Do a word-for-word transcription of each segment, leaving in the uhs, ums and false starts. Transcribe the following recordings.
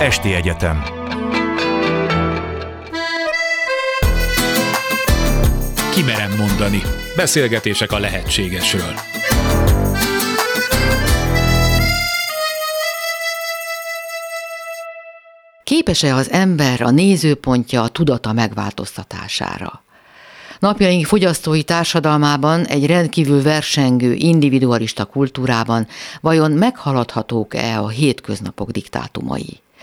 Esti Egyetem. Ki merem mondani. Beszélgetések a lehetségesről. Képes-e az ember a nézőpontja a tudata megváltoztatására? Napjaink fogyasztói társadalmában, egy rendkívül versengő, individualista kultúrában vajon meghaladhatók-e a hétköznapok diktátumai?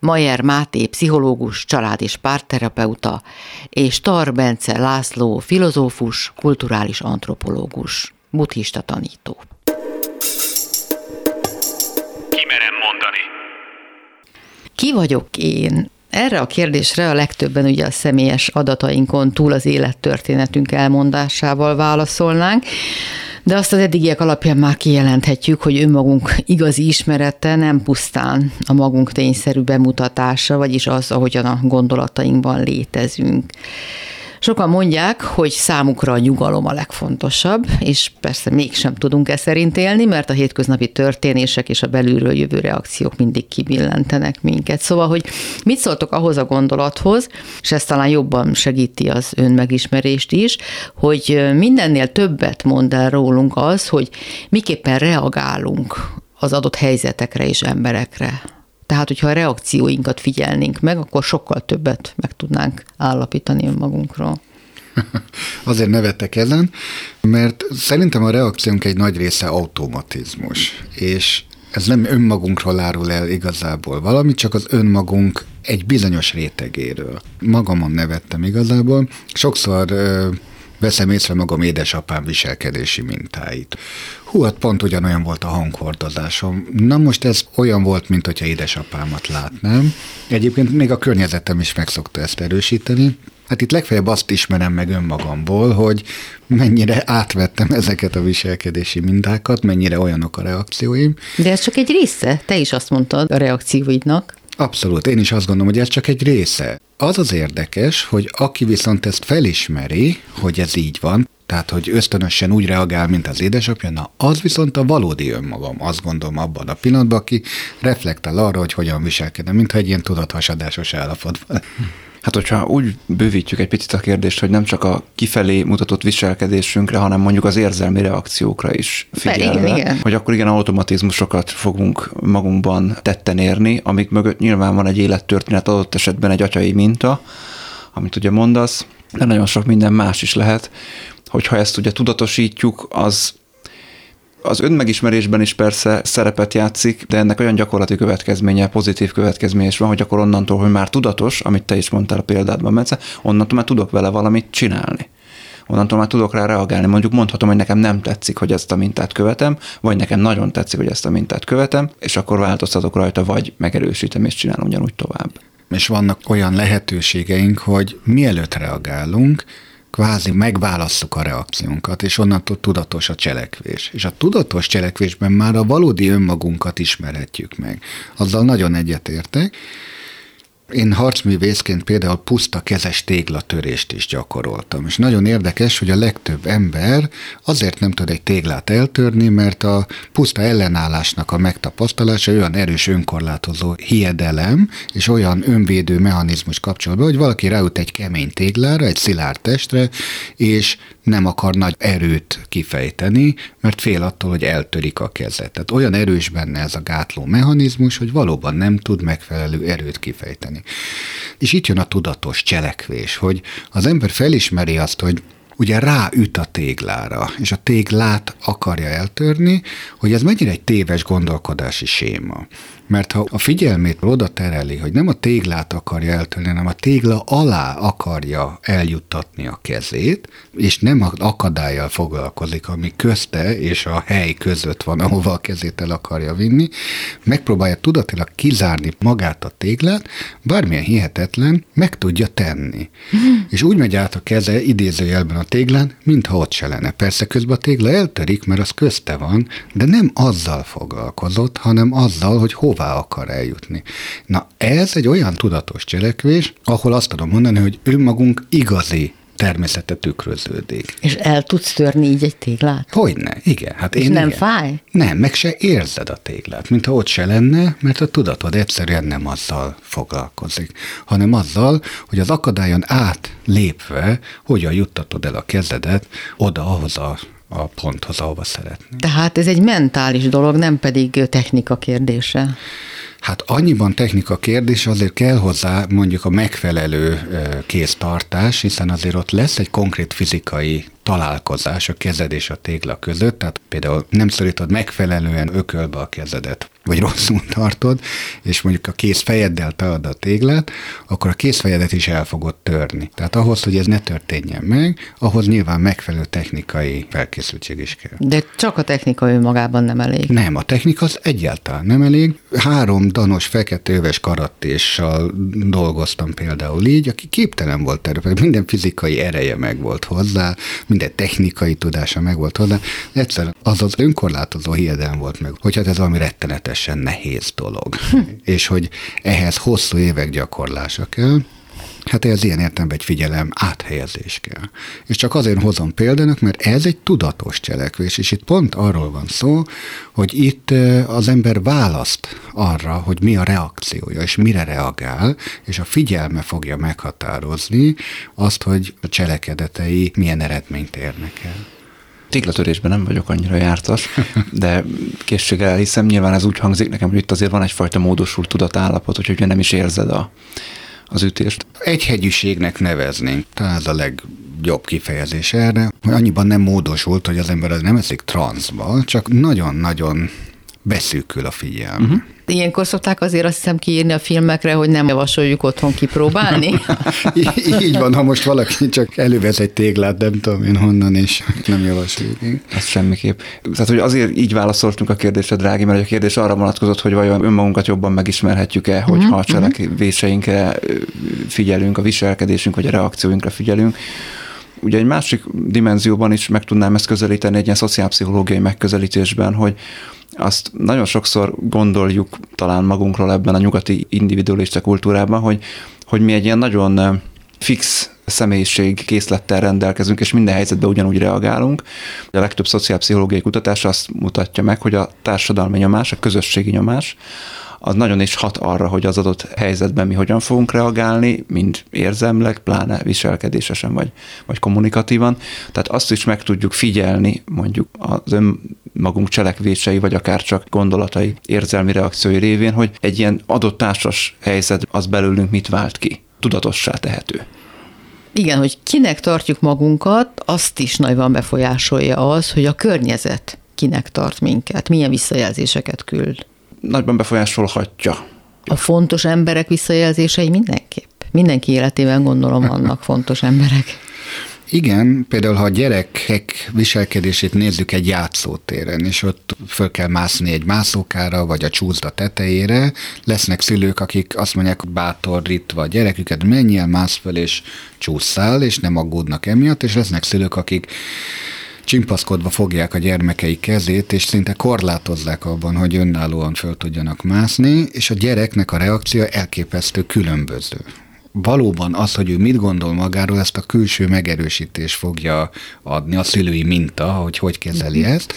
Mayer Máté, pszichológus, család- és pártterapeuta, és Tar Bence László, filozófus, kulturális antropológus, buddhista tanító. Ki merem mondani? Ki vagyok én? Erre a kérdésre a legtöbben ugye a személyes adatainkon túl az élettörténetünk elmondásával válaszolnánk, de azt az eddigiek alapján már kijelenthetjük, hogy önmagunk igazi ismerete nem pusztán a magunk tényszerű bemutatása, vagyis az, ahogyan a gondolatainkban létezünk. Sokan mondják, hogy számukra a nyugalom a legfontosabb, és persze mégsem tudunk e szerint élni, mert a hétköznapi történések és a belülről jövő reakciók mindig kibillentenek minket. Szóval, hogy mit szóltok ahhoz a gondolathoz, és ez talán jobban segíti az önmegismerést is, hogy mindennél többet mond el rólunk az, hogy miképpen reagálunk az adott helyzetekre és emberekre. Tehát, hogyha a reakcióinkat figyelnénk meg, akkor sokkal többet meg tudnánk állapítani önmagunkról. Azért nevettek ezen, mert szerintem a reakciónk egy nagy része automatizmus, és ez nem önmagunkról árul el igazából valamit, csak az önmagunk egy bizonyos rétegéről. Magamon nevettem igazából. Sokszor veszem észre magam édesapám viselkedési mintáit. Hú, hát pont ugyanolyan volt a hanghordozásom. Na most ez olyan volt, mint hogyha édesapámat látnám. Egyébként még a környezetem is meg szokta ezt erősíteni. Hát itt legfeljebb azt ismerem meg önmagamból, hogy mennyire átvettem ezeket a viselkedési mintákat, mennyire olyanok a reakcióim. De ez csak egy része. Te is azt mondtad a reakcióidnak. Abszolút. Én is azt gondolom, hogy ez csak egy része. Az az érdekes, hogy aki viszont ezt felismeri, hogy ez így van, tehát hogy ösztönösen úgy reagál, mint az édesapja, na az viszont a valódi önmagam, azt gondolom abban a pillanatban, aki reflektál arra, hogy hogyan viselkedem, mintha egy ilyen tudathasadásos állapotban. Hát, hogyha úgy bővítjük egy picit a kérdést, hogy nem csak a kifelé mutatott viselkedésünkre, hanem mondjuk az érzelmi reakciókra is figyelve, igen, igen. Hogy akkor igen, automatizmusokat fogunk magunkban tetten érni, amik mögött nyilván van egy élettörténet, adott esetben egy atyai minta, amit ugye mondasz, de nagyon sok minden más is lehet, hogyha ezt ugye tudatosítjuk, az az önmegismerésben is persze szerepet játszik, de ennek olyan gyakorlati következménye, pozitív következménye is van, hogy akkor onnantól, hogy már tudatos, amit te is mondtál a példádban, Bence, onnantól már tudok vele valamit csinálni. Onnantól már tudok rá reagálni. Mondjuk mondhatom, hogy nekem nem tetszik, hogy ezt a mintát követem, vagy nekem nagyon tetszik, hogy ezt a mintát követem, és akkor változtatok rajta, vagy megerősítem és csinálom ugyanúgy tovább. És vannak olyan lehetőségeink, hogy mielőtt reagálunk, kvázi megválasszuk a reakciónkat, és onnantól tudatos a cselekvés. És a tudatos cselekvésben már a valódi önmagunkat ismerhetjük meg. Azzal nagyon egyetértek. Én harcművészként például puszta kezes téglatörést is gyakoroltam, és nagyon érdekes, hogy a legtöbb ember azért nem tud egy téglát eltörni, mert a puszta ellenállásnak a megtapasztalása olyan erős önkorlátozó hiedelem, és olyan önvédő mechanizmus kapcsol be, hogy valaki ráüt egy kemény téglára, egy szilárd testre, és nem akar nagy erőt kifejteni, mert fél attól, hogy eltörik a kezet. Tehát olyan erős benne ez a gátló mechanizmus, hogy valóban nem tud megfelelő erőt kifejteni. És itt jön a tudatos cselekvés, hogy az ember felismeri azt, hogy ugye ráüt a téglára, és a téglát akarja eltörni, hogy ez mennyire egy téves gondolkodási séma. Mert ha a figyelmét oda tereli, hogy nem a téglát akarja eltölni, hanem a tégla alá akarja eljuttatni a kezét, és nem akadállyal foglalkozik, ami közte és a hely között van, ahova a kezét el akarja vinni, megpróbálja tudatilag kizárni magát a téglát, bármilyen hihetetlen, meg tudja tenni. És úgy megy át a keze idézőjelben a téglán, mintha ott se lenne. Persze közben a tégla eltörik, mert az közte van, de nem azzal foglalkozott, hanem azzal, hogy hová akar eljutni. Na ez egy olyan tudatos cselekvés, ahol azt tudom mondani, hogy önmagunk igazi természete tükröződik. És el tudsz törni így egy téglát? Hogyne, igen. Hát én nem igen. Fáj? Nem, meg se érzed a téglát, mintha ott se lenne, mert a tudatod egyszerűen nem azzal foglalkozik, hanem azzal, hogy az akadályon átlépve hogyan juttatod el a kezedet oda, ahhoz a a ponthoz, ahova szeretnénk. Tehát ez egy mentális dolog, nem pedig technika kérdése. Hát annyiban technika kérdése, azért kell hozzá mondjuk a megfelelő kéztartás, hiszen azért ott lesz egy konkrét fizikai találkozás a kezed és a tégla között, tehát például nem szorítod megfelelően ökölbe a kezedet, vagy rosszul tartod, és mondjuk a kéz fejeddel talad a téglát, akkor a kézfejedet is el fogod törni. Tehát ahhoz, hogy ez ne történjen meg, ahhoz nyilván megfelelő technikai felkészültség is kell. De csak a technika önmagában nem elég. Nem, a technika az egyáltalán nem elég. Három danos feketeöves karatéssal dolgoztam például így, aki képtelen volt erre, minden fizikai ereje meg volt hozzá, minden technikai tudása meg volt hozzá, de egyszerűen az az önkorlátozó hiedelem volt meg, hogy hát ez valami rettenetesen nehéz dolog, hm. és hogy ehhez hosszú évek gyakorlása kell. Hát ez ilyen értelemben egy figyelem áthelyezés kell. És csak azért hozom példának, mert ez egy tudatos cselekvés, és itt pont arról van szó, hogy itt az ember választ arra, hogy mi a reakciója, és mire reagál, és a figyelme fogja meghatározni azt, hogy a cselekedetei milyen eredményt érnek el. Téglatörésben nem vagyok annyira jártas, de készséggel hiszem, nyilván ez úgy hangzik nekem, hogy itt azért van egyfajta módosult tudatállapot, hogy ugye nem is érzed a az ütést. Egyhegyűségnek neveznénk. Talán ez a legjobb kifejezés erre. Annyiban nem módosult, hogy az ember az nem eszik transzba, csak nagyon-nagyon beszűkül a figyelme. Uh-huh. Ilyenkor szokták azért azt hiszem kiírni a filmekre, hogy nem javasoljuk otthon kipróbálni. Így, így van, ha most valaki csak elővesz egy téglát, nem tudom én honnan, és nem javasoljuk. Ez semmiképp. Tehát, hogy azért így válaszoltunk a kérdésre, drági, mert a kérdés arra vonatkozott, hogy vajon önmagunkat jobban megismerhetjük-e, hogyha uh-huh. a cselekvéseinkre figyelünk, a viselkedésünk vagy a reakcióinkra figyelünk. Ugye egy másik dimenzióban is meg tudnám ezt közelíteni egy ilyen szociálpszichológiai megközelítésben, hogy azt nagyon sokszor gondoljuk talán magunkról ebben a nyugati individualista kultúrában, hogy, hogy mi egy ilyen nagyon fix személyiség készlettel rendelkezünk, és minden helyzetben ugyanúgy reagálunk. A legtöbb szociálpszichológiai kutatás azt mutatja meg, hogy a társadalmi nyomás, a közösségi nyomás, az nagyon is hat arra, hogy az adott helyzetben mi hogyan fogunk reagálni, mind érzelmileg, pláne viselkedésesen vagy, vagy kommunikatívan. Tehát azt is meg tudjuk figyelni, mondjuk az önmagunk cselekvései, vagy akár csak gondolatai, érzelmi reakciói révén, hogy egy ilyen adott társas helyzet az belőlünk mit vált ki, tudatossá tehető. Igen, hogy kinek tartjuk magunkat, azt is nagyban befolyásolja az, hogy a környezet kinek tart minket, milyen visszajelzéseket küld. Nagyban befolyásolhatja. A fontos emberek visszajelzései mindenképp. Mindenki életében gondolom vannak fontos emberek. Igen, például ha a gyerekek viselkedését nézzük egy játszótéren, és ott föl kell mászni egy mászókára, vagy a csúszda tetejére, lesznek szülők, akik azt mondják, bátorítva a gyereküket, menj el, mász föl, és csúszszál, és nem aggódnak emiatt, és lesznek szülők, akik csimpaszkodva fogják a gyermekei kezét, és szinte korlátozzák abban, hogy önállóan föl tudjanak mászni, és a gyereknek a reakció elképesztő különböző. Valóban az, hogy ő mit gondol magáról, ezt a külső megerősítés fogja adni, a szülői minta, hogy hogy kezeli ezt.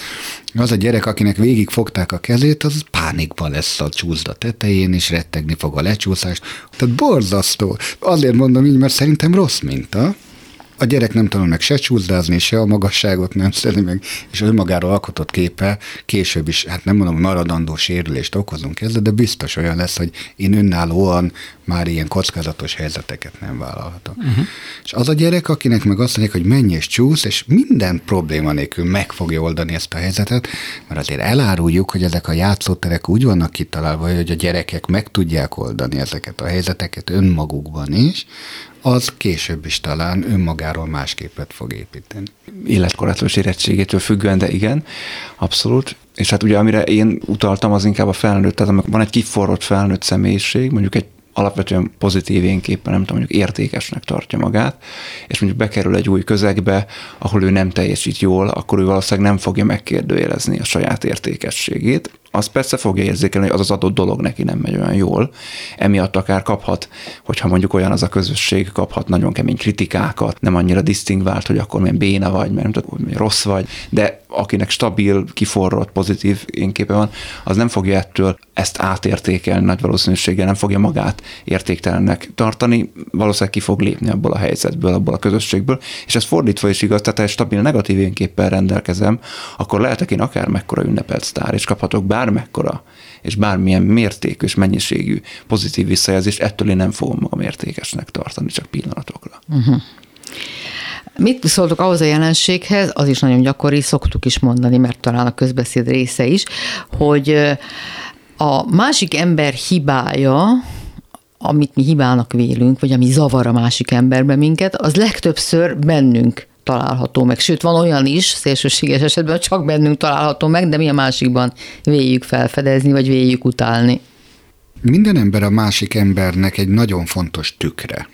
Az a gyerek, akinek végig fogták a kezét, az pánikban lesz a csúszda tetején, és rettegni fog a lecsúszást. Tehát borzasztó. Azért mondom így, mert szerintem rossz minta. a gyerek nem tanul meg se csúszdázni, se a magasságot nem szedi meg, és az önmagáról alkotott képe később is, hát nem mondom, maradandó sérülést okozunk ezzel, de biztos olyan lesz, hogy én önállóan már ilyen kockázatos helyzeteket nem vállalhatom. Uh-huh. És az a gyerek, akinek meg azt mondják, hogy menj és csúsz, és minden probléma nélkül meg fogja oldani ezt a helyzetet, mert azért eláruljuk, hogy ezek a játszóterek úgy vannak kitalálva, hogy a gyerekek meg tudják oldani ezeket a helyzeteket önmagukban is, az később is talán önmagáról más képet fog építeni. Életkorlátos érettségétől függően, de igen, abszolút. És hát ugye amire én utaltam, az inkább a felnőtt, tehát van egy kiforrott felnőtt személyiség, mondjuk egy alapvetően pozitív énképpen, nem tudom, mondjuk értékesnek tartja magát, és mondjuk bekerül egy új közegbe, ahol ő nem teljesít jól, akkor ő valószínűleg nem fogja megkérdőjelezni a saját értékességét. Az persze fogja érzékelni, hogy az az adott dolog neki nem megy olyan jól, emiatt akár kaphat, hogyha mondjuk olyan az a közösség, kaphat nagyon kemény kritikákat, nem annyira disztingvált, hogy akkor milyen béna vagy, mert nem tudom, hogy rossz vagy, de akinek stabil, kiforrott, pozitív énképe van, az nem fogja ettől ezt átértékelni nagy valószínűséggel, nem fogja magát értéktelennek tartani, valószínűleg ki fog lépni abból a helyzetből, abból a közösségből, és ez fordítva is igaz, tehát ha egy stabil negatív énképpel rendelkezem, akkor lehetek én akár mekkora ünnepelt sztár, és kaphatok bármekkora, és bármilyen mértékű és mennyiségű pozitív visszajelzést, ettől én nem fogom magam értékesnek tartani, csak pillanatokra. Uh-huh. Mit szóltok ahhoz a jelenséghez, az is nagyon gyakori, szoktuk is mondani, mert talán a közbeszéd része is, hogy a másik ember hibája, amit mi hibának vélünk, vagy ami zavar a másik emberben minket, az legtöbbször bennünk található meg. Sőt, van olyan is, szélsőséges esetben csak bennünk található meg, de mi a másikban véljük felfedezni, vagy véljük utálni. Minden ember a másik embernek egy nagyon fontos tükre.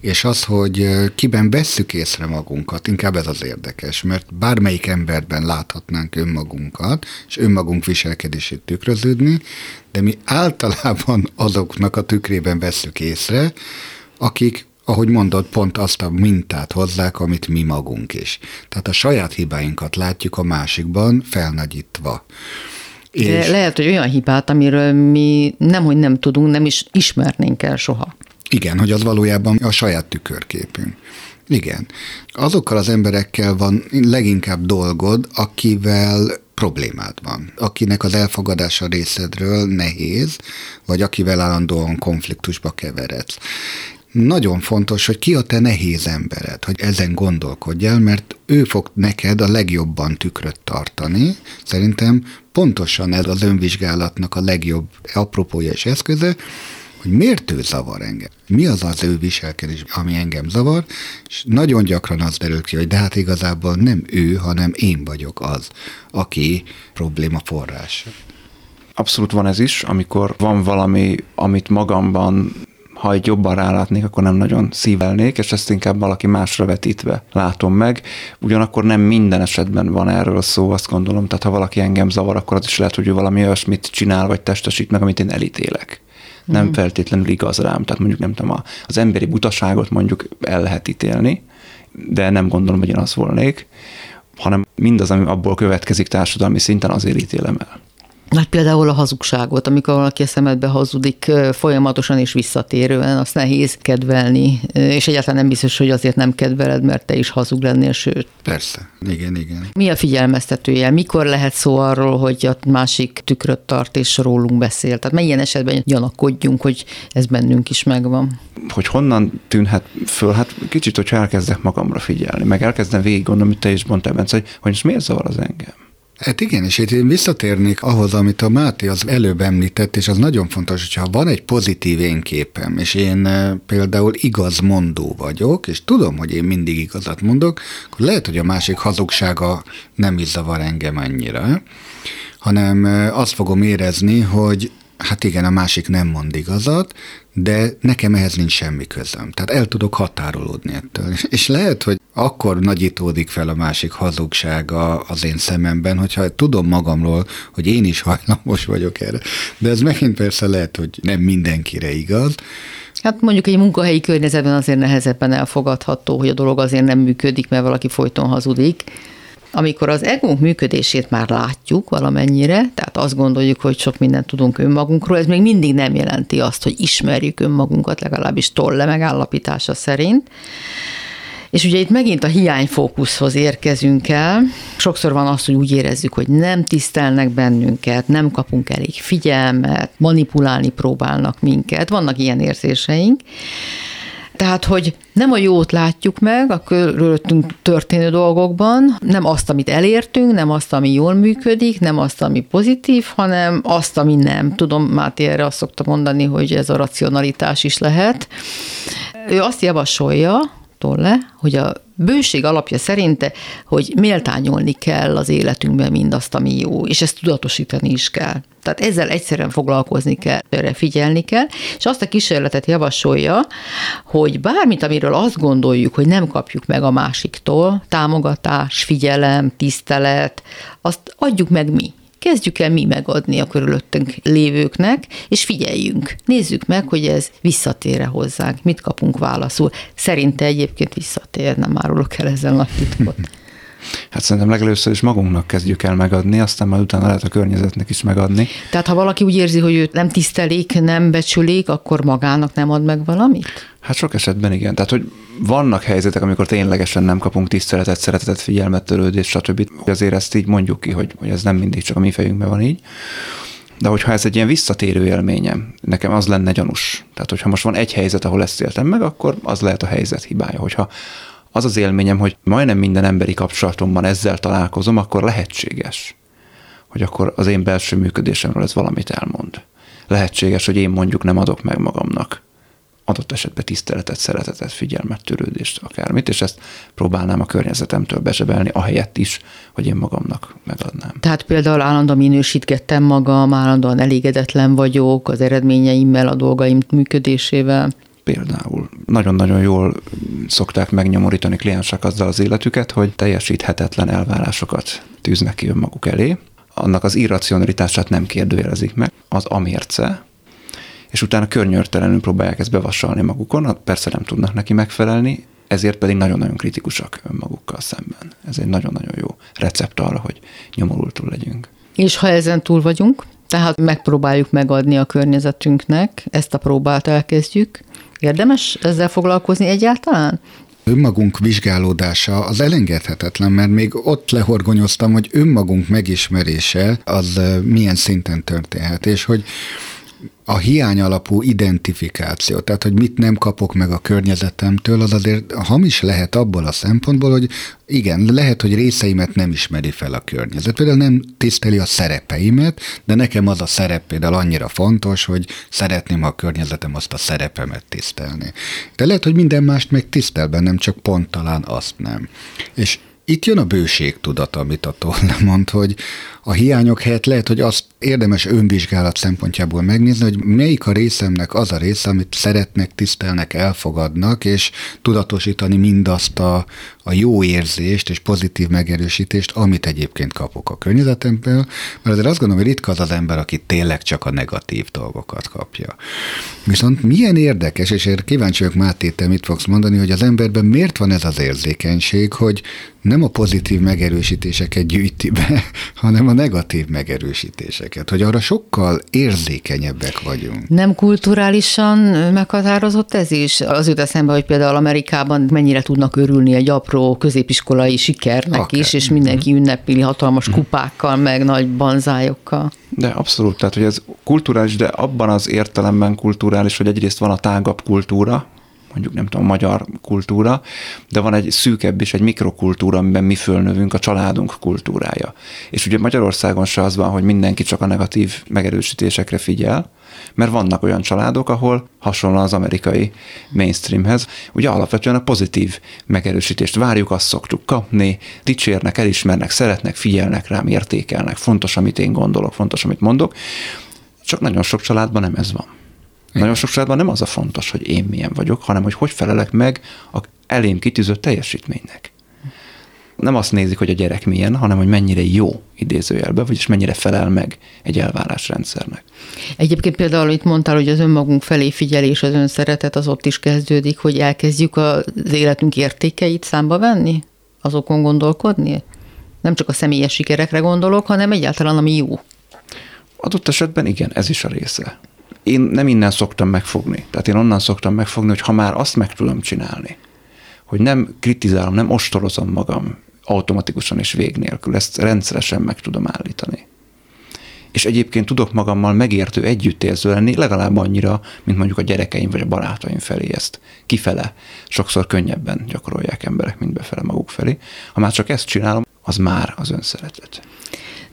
És az, hogy kiben vesszük észre magunkat, inkább ez az érdekes, mert bármelyik emberben láthatnánk önmagunkat, és önmagunk viselkedését tükröződni, de mi általában azoknak a tükrében vesszük észre, akik, ahogy mondod, pont azt a mintát hozzák, amit mi magunk is. Tehát a saját hibáinkat látjuk a másikban felnagyítva. És lehet, hogy olyan hibát, amiről mi nemhogy nem tudunk, nem is ismernénk el soha. Igen, hogy az valójában a saját tükörképünk. Igen. Azokkal az emberekkel van leginkább dolgod, akivel problémád van, akinek az elfogadása részedről nehéz, vagy akivel állandóan konfliktusba keveredsz. Nagyon fontos, hogy ki a te nehéz embered, hogy ezen gondolkodj el, mert ő fog neked a legjobban tükröt tartani. Szerintem pontosan ez az önvizsgálatnak a legjobb apropója és eszköze, hogy miért ő zavar engem, mi az az ő viselkedés, ami engem zavar, és nagyon gyakran az derül ki, hogy de hát igazából nem ő, hanem én vagyok az, aki probléma forrása. Abszolút van ez is, amikor van valami, amit magamban, ha egy jobban rálátnék, akkor nem nagyon szívelnék, és ezt inkább valaki másra vetítve látom meg. Ugyanakkor nem minden esetben van erről szó, azt gondolom, tehát ha valaki engem zavar, akkor az is lehet, hogy ő valami olyasmit csinál, vagy testesít meg, amit én elítélek. Nem mm. feltétlenül igaz rám, tehát mondjuk nem tudom, az emberi butaságot mondjuk el lehet ítélni, de nem gondolom, hogy én az volnék, hanem mindaz, ami abból következik társadalmi szinten, azért ítélem el. Hát például a hazugságot, amikor valaki a szemedbe hazudik folyamatosan és visszatérően, azt nehéz kedvelni, és egyáltalán nem biztos, hogy azért nem kedveled, mert te is hazug lennél, sőt. Persze, igen, igen. Mi a figyelmeztetője? Mikor lehet szó arról, hogy a másik tükröt tart és rólunk beszél? Tehát milyen esetben gyanakodjunk, hogy ez bennünk is megvan? Hogy honnan tűnhet föl? Hát kicsit, hogyha elkezdek magamra figyelni, meg elkezdem végig gondolni, te is mondtál, Bence, hogy, hogy most miért zavar az engem? Hát igen, és itt én visszatérnék ahhoz, amit a Máté az előbb említett, és az nagyon fontos, hogyha van egy pozitív énképem, és én például igazmondó vagyok, és tudom, hogy én mindig igazat mondok, akkor lehet, hogy a másik hazugsága nem is zavar engem annyira, hanem azt fogom érezni, hogy hát igen, a másik nem mond igazat, de nekem ehhez nincs semmi közöm. Tehát el tudok határolódni ettől. És lehet, hogy akkor nagyítódik fel a másik hazugsága az én szememben, hogyha tudom magamról, hogy én is hajlamos vagyok erre. De ez megint persze lehet, hogy nem mindenkire igaz. Hát mondjuk egy munkahelyi környezetben azért nehezebben elfogadható, hogy a dolog azért nem működik, mert valaki folyton hazudik. Amikor az egónk működését már látjuk valamennyire, tehát azt gondoljuk, hogy sok mindent tudunk önmagunkról, ez még mindig nem jelenti azt, hogy ismerjük önmagunkat, legalábbis Tolle megállapítása szerint, És ugye itt megint a hiányfókuszhoz érkezünk el. Sokszor van az, hogy úgy érezzük, hogy nem tisztelnek bennünket, nem kapunk elég figyelmet, manipulálni próbálnak minket. Vannak ilyen érzéseink. Tehát, hogy nem a jót látjuk meg a körülöttünk történő dolgokban, nem azt, amit elértünk, nem azt, ami jól működik, nem azt, ami pozitív, hanem azt, ami nem. Tudom, Máté erre azt szokta mondani, hogy ez a racionalitás is lehet. Ő azt javasolja, Tolle, hogy a bőség alapja szerinte, hogy méltányolni kell az életünkben mindazt, ami jó, és ezt tudatosítani is kell. Tehát ezzel egyszerűen foglalkozni kell, erre figyelni kell, és azt a kísérletet javasolja, hogy bármit, amiről azt gondoljuk, hogy nem kapjuk meg a másiktól, támogatás, figyelem, tisztelet, azt adjuk meg mi. Kezdjük el mi megadni a körülöttünk lévőknek, és figyeljünk. Nézzük meg, hogy ez visszatér-e hozzánk. Mit kapunk válaszul? Szerinte egyébként visszatér, nem árulok el ezzel nagy titkot. Hát szerintem legelőször is magunknak kezdjük el megadni, aztán már utána lehet a környezetnek is megadni. Tehát ha valaki úgy érzi, hogy őt nem tisztelik, nem becsülik, akkor magának nem ad meg valamit? Hát sok esetben igen. Tehát, hogy vannak helyzetek, amikor ténylegesen nem kapunk tiszteletet, szeretetet, figyelmet, törődést, stb. Azért ezt így mondjuk ki, hogy, hogy ez nem mindig csak a mi fejünkben van így. De hogyha ez egy ilyen visszatérő élményem, nekem az lenne gyanús. Tehát, hogyha most van egy helyzet, ahol ezt éltem meg, akkor az lehet a helyzet hibája. Hogyha az az élményem, hogy majdnem minden emberi kapcsolatomban ezzel találkozom, akkor lehetséges, hogy akkor az én belső működésemről ez valamit elmond. Lehetséges, hogy én mondjuk nem adok meg magamnak adott esetben tiszteletet, szeretetet, figyelmet, törődést, akármit, és ezt próbálnám a környezetemtől bezsebelni, ahelyett is, hogy én magamnak megadnám. Tehát például állandóan minősítgettem magam, állandóan elégedetlen vagyok az eredményeimmel, a dolgaim működésével. Például nagyon-nagyon jól szokták megnyomorítani kliensek azzal az életüket, hogy teljesíthetetlen elvárásokat tűznek ki önmaguk elé. Annak az irracionalitását nem kérdőjelezik meg, az a mérce, és utána környörtelenül próbálják ezt bevasalni magukon, persze nem tudnak neki megfelelni, ezért pedig nagyon-nagyon kritikusak önmagukkal szemben. Ez egy nagyon-nagyon jó recept arra, hogy nyomorultul legyünk. És ha ezen túl vagyunk, tehát megpróbáljuk megadni a környezetünknek, ezt a próbát elkezdjük, érdemes ezzel foglalkozni egyáltalán? Önmagunk vizsgálódása az elengedhetetlen, mert még ott lehorgonyoztam, hogy önmagunk megismerése az milyen szinten történhet, és hogy a hiány alapú identifikáció, tehát hogy mit nem kapok meg a környezetemtől, az azért hamis lehet abból a szempontból, hogy igen, lehet, hogy részeimet nem ismeri fel a környezet, például nem tiszteli a szerepeimet, de nekem az a szerep például annyira fontos, hogy szeretném, ha a környezetem azt a szerepemet tisztelni. De lehet, hogy minden mást meg tisztel bennem, csak pont talán azt nem. És itt jön a bőségtudat, amit a Tolle mond, hogy a hiányok helyett lehet, hogy azt érdemes önvizsgálat szempontjából megnézni, hogy melyik a részemnek az a része, amit szeretnek, tisztelnek, elfogadnak, és tudatosítani mindazt a, a jó érzést és pozitív megerősítést, amit egyébként kapok a környezetemből, mert azért azt gondolom, hogy ritka az az ember, aki tényleg csak a negatív dolgokat kapja. Viszont milyen érdekes, és én kíváncsi vagyok, Máté, te mit fogsz mondani, hogy az emberben miért van ez az érzékenység, hogy nem a pozitív megerősítéseket gyűjti be, hanem a negatív megerősítéseket, hogy arra sokkal érzékenyebbek vagyunk. Nem kulturálisan meghatározott ez is? Az jut eszembe, hogy például Amerikában mennyire tudnak örülni egy apró középiskolai sikernek Akár. is, és mindenki ünnepli hatalmas kupákkal, meg nagy banzájokkal. De abszolút, tehát hogy ez kulturális, de abban az értelemben kulturális, hogy egyrészt van a tágabb kultúra, mondjuk nem tudom, magyar kultúra, de van egy szűkebb is, egy mikrokultúra, amiben mi fölnövünk, a családunk kultúrája. És ugye Magyarországon se az van, hogy mindenki csak a negatív megerősítésekre figyel, mert vannak olyan családok, ahol hasonlóan az amerikai mainstreamhez, ugye alapvetően a pozitív megerősítést várjuk, azt szoktuk kapni, dicsérnek, elismernek, szeretnek, figyelnek rám, értékelnek, fontos, amit én gondolok, fontos, amit mondok, csak nagyon sok családban nem ez van. Nagyon sok családban nem az a fontos, hogy én milyen vagyok, hanem hogy hogy felelek meg az elém kitűzött teljesítménynek. Nem azt nézik, hogy a gyerek milyen, hanem hogy mennyire jó idézőjelben, vagyis mennyire felel meg egy elvárásrendszernek. Egyébként például itt mondtál, hogy az önmagunk felé figyelés, az önszeretet az ott is kezdődik, hogy elkezdjük az életünk értékeit számba venni, azokon gondolkodni. Nem csak a személyes sikerekre gondolok, hanem egyáltalán ami jó. Adott esetben igen, ez is a része. Én nem innen szoktam megfogni. Tehát én onnan szoktam megfogni, hogy ha már azt meg tudom csinálni, hogy nem kritizálom, nem ostorozom magam automatikusan és vég nélkül. Ezt rendszeresen meg tudom állítani. És egyébként tudok magammal megértő, együttérző lenni legalább annyira, mint mondjuk a gyerekeim vagy a barátaim felé ezt. Kifele sokszor könnyebben gyakorolják emberek, mint befele maguk felé. Ha már csak ezt csinálom, az már az önszeretet.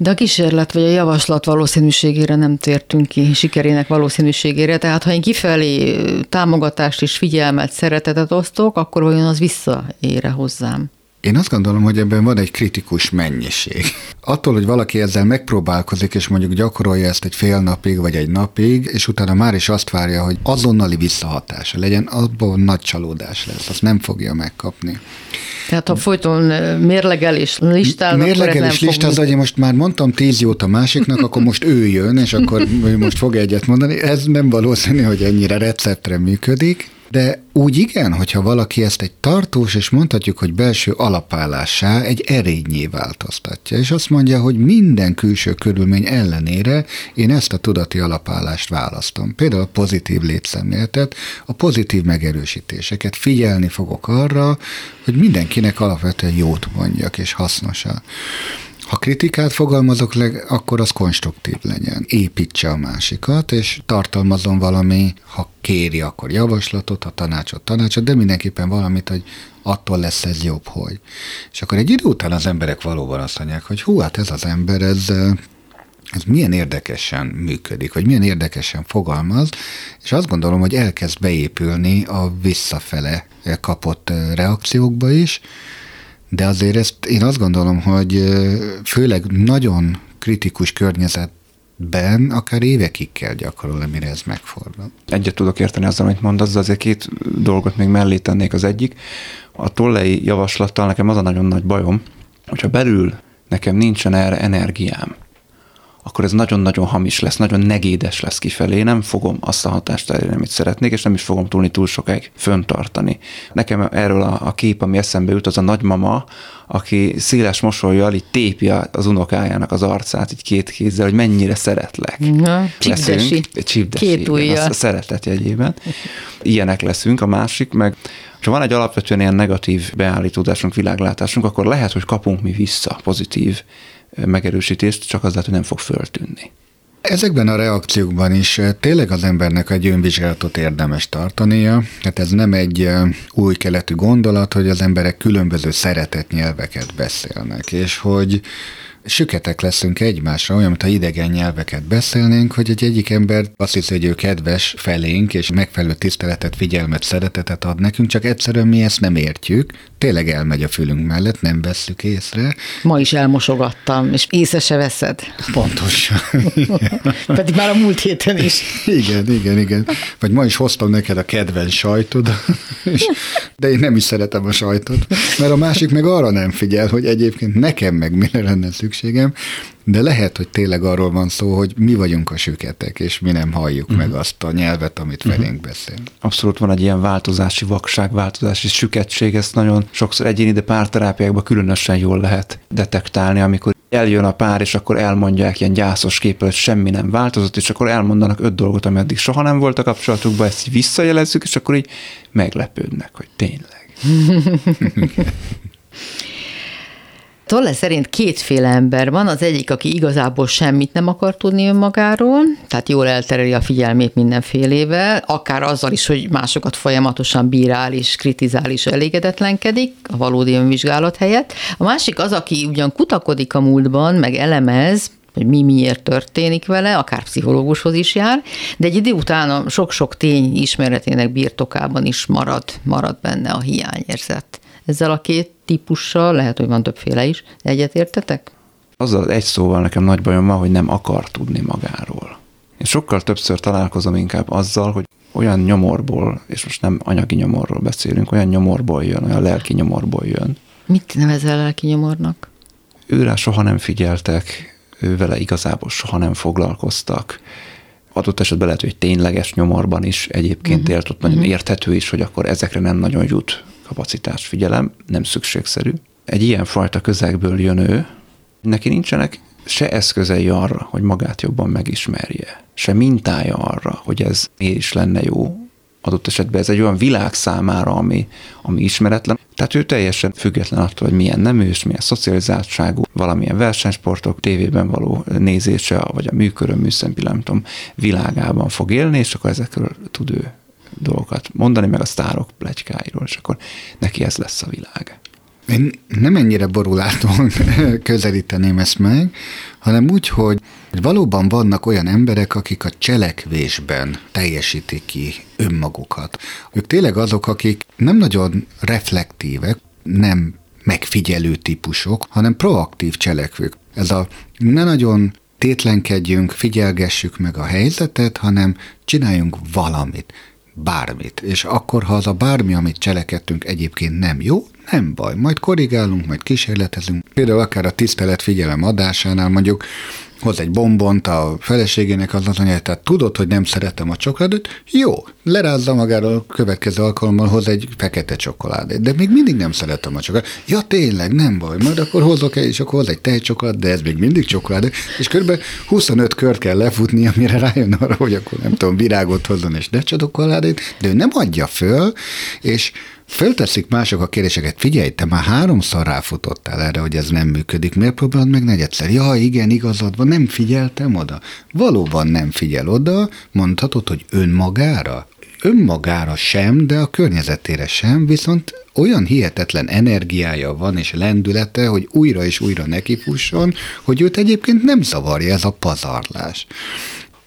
De a kísérlet vagy a javaslat valószínűségére nem tértünk ki, sikerének valószínűségére, tehát ha én kifelé támogatást és figyelmet, szeretetet osztok, akkor vajon az visszaére hozzám? Én azt gondolom, hogy ebben van egy kritikus mennyiség. Attól, hogy valaki ezzel megpróbálkozik, és mondjuk gyakorolja ezt egy fél napig, vagy egy napig, és utána már is azt várja, hogy azonnali visszahatása legyen, abból nagy csalódás lesz, azt nem fogja megkapni. Tehát ha folyton mérlegelés listázat, mérlegelés listázat, hogy most már mondtam tíz jót a másiknak, akkor most ő jön, és akkor most fog egyet mondani. Ez nem valószínű, hogy ennyire receptre működik. De úgy igen, hogyha valaki ezt egy tartós, és mondhatjuk, hogy belső alapállássá, egy erényé változtatja, és azt mondja, hogy minden külső körülmény ellenére én ezt a tudati alapállást választom. Például a pozitív létszemléletet, a pozitív megerősítéseket. Figyelni fogok arra, hogy mindenkinek alapvetően jót mondjak, és hasznosan. Ha kritikát fogalmazok meg, akkor az konstruktív legyen. Építse a másikat, és tartalmazom valami, ha kéri, akkor javaslatot, ha tanácsot, tanácsot, de mindenképpen valamit, hogy attól lesz ez jobb, hogy. És akkor egy idő után az emberek valóban azt mondják, hogy hú, hát ez az ember, ez, ez milyen érdekesen működik, vagy milyen érdekesen fogalmaz, és azt gondolom, hogy elkezd beépülni a visszafele kapott reakciókba is. De azért ezt én azt gondolom, hogy főleg nagyon kritikus környezetben akár évekig kell gyakorolni, mire ez megfordul. Egyet tudok érteni azzal, amit mondasz, de azért két dolgot még mellé tennék. Az egyik, a tollei javaslattal nekem az a nagyon nagy bajom, hogyha belül nekem nincsen erre energiám, akkor ez nagyon-nagyon hamis lesz, nagyon negédes lesz kifelé, nem fogom azt a hatást elérni, amit szeretnék, és nem is fogom tudni túl sokáig föntartani. Nekem erről a, a kép, ami eszembe jut, az a nagymama, aki széles mosollyal így tépi az unokájának az arcát, így két kézzel, hogy mennyire szeretlek. Na, csipdesi. Csipdesi. Két ujja. A szeretet jegyében. Ilyenek leszünk, a másik meg, ha van egy alapvetően ilyen negatív beállítódásunk, világlátásunk, akkor lehet, hogy kapunk mi vissza pozitív megerősítést, csak az lehet, hogy nem fog föltűnni. Ezekben a reakciókban is tényleg az embernek egy önvizsgálatot érdemes tartania. Hát ez nem egy új keletű gondolat, hogy az emberek különböző szeretett nyelveket beszélnek, és hogy süketek leszünk egymásra, olyan, mintha idegen nyelveket beszélnénk, hogy egy egyik ember azt hiszi, hogy ő kedves felénk, és megfelelő tiszteletet, figyelmet, szeretetet ad nekünk, csak egyszerűen mi ezt nem értjük, tényleg elmegy a fülünk mellett, nem vesszük észre. Ma is elmosogattam, és észre se veszed. Pontosan. Pedig már a múlt héten is. Igen, igen, igen. Vagy ma is hoztam neked a kedvenc sajtod, és, de én nem is szeretem a sajtot, mert a másik meg arra nem figyel, hogy egyébként nekem meg mire lenne szükség. De lehet, hogy tényleg arról van szó, hogy mi vagyunk a süketek, és mi nem halljuk uh-huh. meg azt a nyelvet, amit uh-huh. felénk beszél. Abszolút van egy ilyen változási vakság, változási süketség, ezt nagyon sokszor egyéni, de párterápiákban különösen jól lehet detektálni, amikor eljön a pár, és akkor elmondják ilyen gyászos képpel, hogy semmi nem változott, és akkor elmondanak öt dolgot, ami eddig soha nem volt a kapcsolatukban, ezt így visszajelezzük, és akkor így meglepődnek, hogy tényleg. Tolle szerint kétféle ember van, az egyik, aki igazából semmit nem akar tudni önmagáról, tehát jól eltereli a figyelmét mindenfélével, akár azzal is, hogy másokat folyamatosan bírál és kritizál és elégedetlenkedik a valódi önvizsgálat helyett. A másik az, aki ugyan kutakodik a múltban, meg elemez, hogy mi miért történik vele, akár pszichológushoz is jár, de egy idő után a sok-sok tény ismeretének birtokában is marad, marad benne a hiányérzet. Ezzel a két típussal, lehet, hogy van többféle is, egyetértetek? Azzal egy szóval nekem nagy bajom van, hogy nem akar tudni magáról. Én sokkal többször találkozom inkább azzal, hogy olyan nyomorból, és most nem anyagi nyomorról beszélünk, olyan nyomorból jön, olyan lelki nyomorból jön. Mit nevezel lelki nyomornak? Őre soha nem figyeltek, ő vele igazából soha nem foglalkoztak. Adott esetben lehet, hogy tényleges nyomorban is egyébként uh-huh. élt, ott nagyon uh-huh. érthető is, hogy akkor ezekre nem nagyon jut kapacitás, figyelem, nem szükségszerű. Egy ilyen fajta közegből jön ő, neki nincsenek se eszközei arra, hogy magát jobban megismerje, se mintája arra, hogy ez miért is lenne jó. Adott esetben ez egy olyan világ számára, ami, ami ismeretlen. Tehát ő teljesen független attól, hogy milyen neműs, milyen szocializáltságú, valamilyen versenysportok, tévében való nézése, vagy a műkörön, műszempillantom világában fog élni, és akkor ezekről tud ő dolgokat mondani, meg a sztárok pletykáiról, és akkor neki ez lesz a világ. Én nem ennyire borulától közelíteném ezt meg, hanem úgy, hogy valóban vannak olyan emberek, akik a cselekvésben teljesítik ki önmagukat. Ők tényleg azok, akik nem nagyon reflektívek, nem megfigyelő típusok, hanem proaktív cselekvők. Ez a ne nagyon tétlenkedjünk, figyelgessük meg a helyzetet, hanem csináljunk valamit, bármit. És akkor, ha az a bármi, amit cselekedtünk egyébként nem jó, nem baj, majd korrigálunk, majd kísérletezünk. Például akár a tiszteletfigyelem adásánál mondjuk hoz egy bombont a feleségének, az azt mondja, tehát tudod, hogy nem szeretem a csokoládét, jó, lerázza magáról a következő alkalommal, hoz egy fekete csokoládét, de még mindig nem szeretem a csokoládét. Ja, tényleg, nem baj, majd akkor hozok egy, és akkor hoz egy tejcsokoládét, de ez még mindig csokoládé, és kb. huszonöt kört kell lefutni, amire rájön arra, hogy akkor nem tudom, virágot hozzon, és ne csokoládét, de ő nem adja föl, és fölteszik mások a kérdéseket, figyelj, te már háromszor ráfutottál erre, hogy ez nem működik, miért próbálod meg negyedszer? Ja, igen, igazad van, nem figyeltem oda. Valóban nem figyel oda, mondhatod, hogy önmagára? Önmagára sem, de a környezetére sem, viszont olyan hihetetlen energiája van és lendülete, hogy újra és újra nekifusson, hogy őt egyébként nem zavarja ez a pazarlás.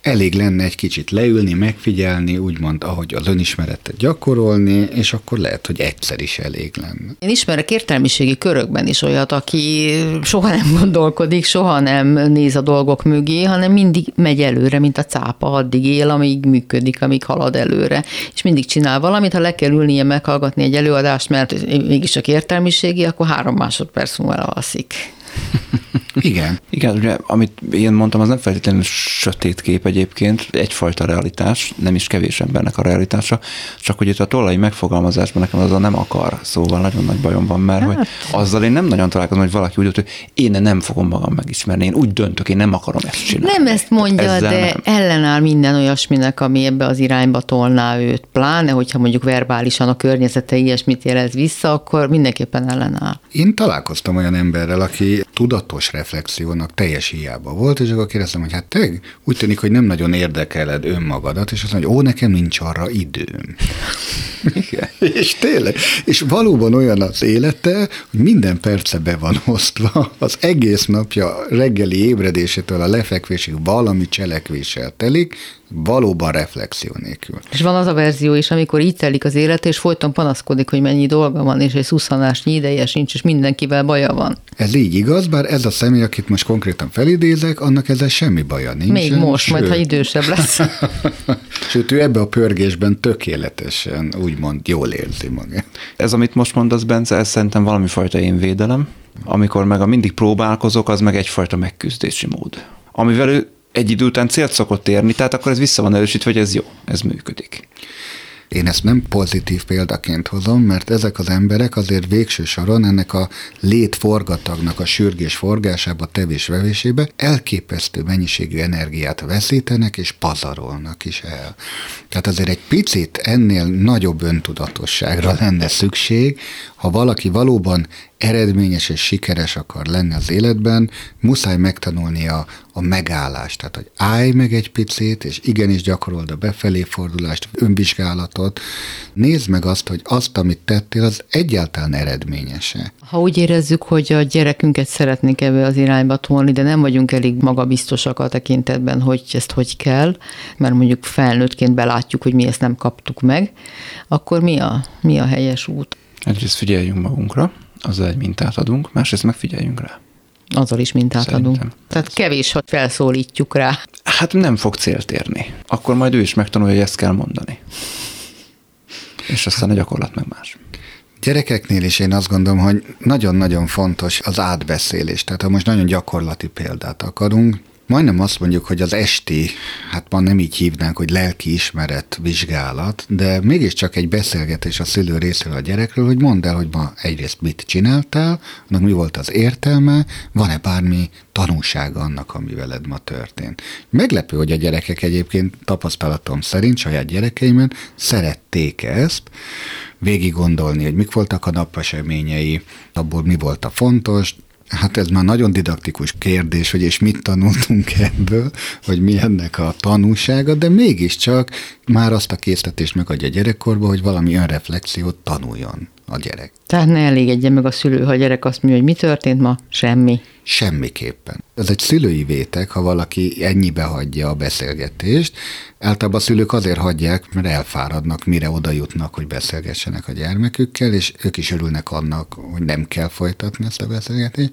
Elég lenne egy kicsit leülni, megfigyelni, úgymond, ahogy az önismeretet gyakorolni, és akkor lehet, hogy egyszer is elég lenne. Én ismerek értelmiségi körökben is olyat, aki soha nem gondolkodik, soha nem néz a dolgok mögé, hanem mindig megy előre, mint a cápa, addig él, amíg működik, amíg halad előre. És mindig csinál valamit, ha le kell ülnie, meghallgatni egy előadást, mert mégiscsak értelmiségi, akkor három másodperc múlva alszik. Igen. Igen, ugye, amit én mondtam, az nem feltétlenül sötét kép egyébként, egyfajta realitás, nem is kevés embernek a realitása, csak hogy itt a tollai megfogalmazásban nekem azzal nem akar, szóval nagyon nagy bajom van, mert hát, hogy azzal én nem nagyon találkozom, hogy valaki úgy ott, hogy én nem fogom magam megismerni, én úgy döntök, én nem akarom ezt csinálni. Nem ezt mondja, de nem. Ellenáll minden olyasminek, ami ebbe az irányba tolná őt, pláne, hogyha mondjuk verbálisan a környezete ilyesmit jelez vissza, akkor mindenképpen ellenáll. Én találkoztam olyan emberrel, aki tudatos reflexiónak teljes hiába volt, és akkor kérdeztem, hogy hát te úgy tűnik, hogy nem nagyon érdekeled önmagadat, és azt mondja, hogy ó, nekem nincs arra időm. Igen. És tényleg, és valóban olyan az élete, hogy minden perce be van osztva, az egész napja reggeli ébredésétől a lefekvésig valami cselekvéssel telik, valóban reflexió nélkül. És van az a verzió is, amikor így telik az élet, és folyton panaszkodik, hogy mennyi dolga van, és egy szusszanásnyi ideje sincs, és mindenkivel baja van. Ez így igaz, bár ez a személy, akit most konkrétan felidézek, annak ezzel semmi baja nincs. Még most, sőt, majd ha idősebb lesz. Sőt, ő ebbe a pörgésben tökéletesen, úgymond jól érzi magát. Ez, amit most mondasz, Bence, ez szerintem valami fajta én védelem. Amikor meg a mindig próbálkozok, az meg egyfajta megküzdési mód, amivel ő egy idő után célt szokott érni, tehát akkor ez vissza van erősítve, hogy ez jó, ez működik. Én ezt nem pozitív példaként hozom, mert ezek az emberek azért végső soron ennek a létforgatagnak a sürgés forgásába, tevés-vevésébe elképesztő mennyiségű energiát veszítenek és pazarolnak is el. Tehát azért egy picit ennél nagyobb öntudatosságra lenne szükség, ha valaki valóban eredményes és sikeres akar lenni az életben, muszáj megtanulnia a megállást, tehát hogy állj meg egy picit, és igenis gyakorold a befelé fordulást, önvizsgálatot, nézd meg azt, hogy azt, amit tettél, az egyáltalán eredményese. Ha úgy érezzük, hogy a gyerekünket szeretnénk ebbe az irányba tolni, de nem vagyunk elég magabiztosak a tekintetben, hogy ezt hogy kell, mert mondjuk felnőttként belátjuk, hogy mi ezt nem kaptuk meg, akkor mi a, mi a helyes út? Egyrészt figyeljünk magunkra, azzal egy mintát adunk, másrészt megfigyeljünk rá. Azzal is mintát Szerintem. adunk. Tehát kevés, ha felszólítjuk rá. Hát nem fog célt érni. Akkor majd ő is megtanulja, hogy ezt kell mondani. És aztán a gyakorlat meg más. Gyerekeknél is én azt gondolom, hogy nagyon-nagyon fontos az átbeszélés. Tehát ha most nagyon gyakorlati példát akarunk, majdnem azt mondjuk, hogy az esti, hát ma nem így hívnánk, hogy lelkiismeret vizsgálat, de mégiscsak egy beszélgetés a szülő részéről a gyerekről, hogy mondd el, hogy ma egyrészt mit csináltál, annak mi volt az értelme, van-e bármi tanulsága annak, ami veled ma történt. Meglepő, hogy a gyerekek egyébként tapasztalatom szerint, saját gyerekeimen szerették ezt, végig gondolni, hogy mik voltak a nap eseményei, abból mi volt a fontos. Hát ez már nagyon didaktikus kérdés, hogy és mit tanultunk ebből, hogy mi ennek a tanulsága, de mégiscsak már azt a késztetést megadja a gyerekkorban, hogy valami önreflexiót tanuljon a gyerek. Tehát ne elégedje meg a szülő, ha a gyerek azt mondja, hogy mi történt ma? Semmi. Semmiképpen. Ez egy szülői vétek, ha valaki ennyibe hagyja a beszélgetést. Általában a szülők azért hagyják, mert elfáradnak, mire oda jutnak, hogy beszélgessenek a gyermekükkel, és ők is örülnek annak, hogy nem kell folytatni ezt a beszélgetést.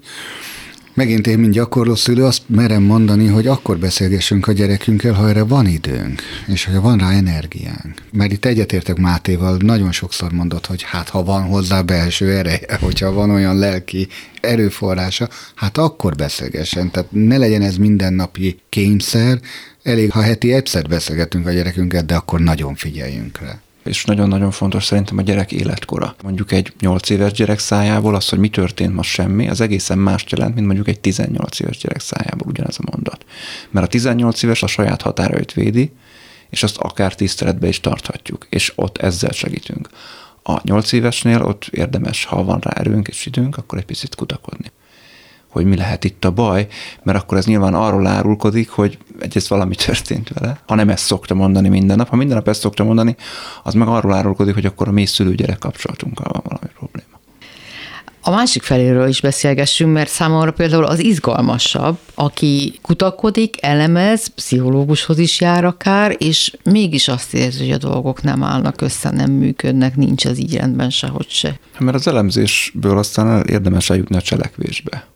Megint én, mint gyakorló szülő, azt merem mondani, hogy akkor beszélgessünk a gyerekünkkel, ha erre van időnk, és ha van rá energiánk. Mert itt egyetértek Mátéval, nagyon sokszor mondott, hogy hát ha van hozzá belső ereje, hogyha van olyan lelki erőforrása, hát akkor beszélgessen. Tehát ne legyen ez mindennapi kényszer, elég ha heti egyszer beszélgetünk a gyerekünkkel, de akkor nagyon figyeljünk rá. És nagyon-nagyon fontos szerintem a gyerek életkora. Mondjuk egy nyolc éves gyerek szájából az, hogy mi történt ma semmi, az egészen mást jelent, mint mondjuk egy tizennyolc éves gyerek szájából ugyanez a mondat. Mert a tizennyolc éves a saját határait védi, és azt akár tiszteletbe is tarthatjuk, és ott ezzel segítünk. A nyolc évesnél ott érdemes, ha van rá erőnk és időnk, akkor egy picit kutakodni, hogy mi lehet itt a baj, mert akkor ez nyilván arról árulkodik, hogy egyrészt valami történt vele, ha nem ezt szokta mondani minden nap. Ha minden nap ezt szokta mondani, az meg arról árulkodik, hogy akkor a mi szülő-gyerek kapcsolatunkkal van valami probléma. A másik feléről is beszélgessünk, mert számomra például az izgalmasabb, aki kutakodik, elemez, pszichológushoz is jár akár, és mégis azt érzi, hogy a dolgok nem állnak össze, nem működnek, nincs ez így rendben sehogy se. Mert az elemzésből aztán érdemes eljutni a cselekvésbe.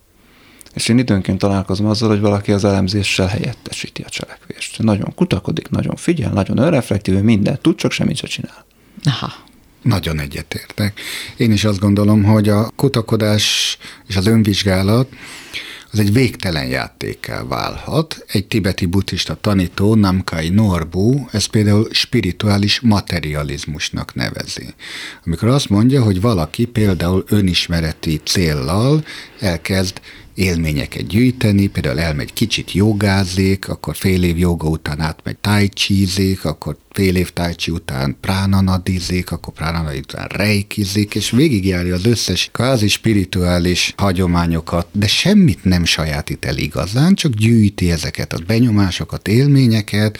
És én időnként találkozom azzal, hogy valaki az elemzéssel helyettesíti a cselekvést. Nagyon kutakodik, nagyon figyel, nagyon önreflektív, mindent tud, csak semmit se csinál. Aha. Nagyon egyetértek. Én is azt gondolom, hogy a kutakodás és az önvizsgálat az egy végtelen játékká válhat. Egy tibeti buddhista tanító, Namkai Norbu, ezt például spirituális materializmusnak nevezi. Amikor azt mondja, hogy valaki például önismereti céllal elkezd élményeket gyűjteni, például elmegy kicsit jogázik, akkor fél év joga után átmegy tájcsízik, akkor fél év tájcsi után pránanadizik, akkor pránanadi után rejkizik, és végigjárja az összes kvázi spirituális hagyományokat, de semmit nem sajátít el igazán, csak gyűjti ezeket a benyomásokat, élményeket.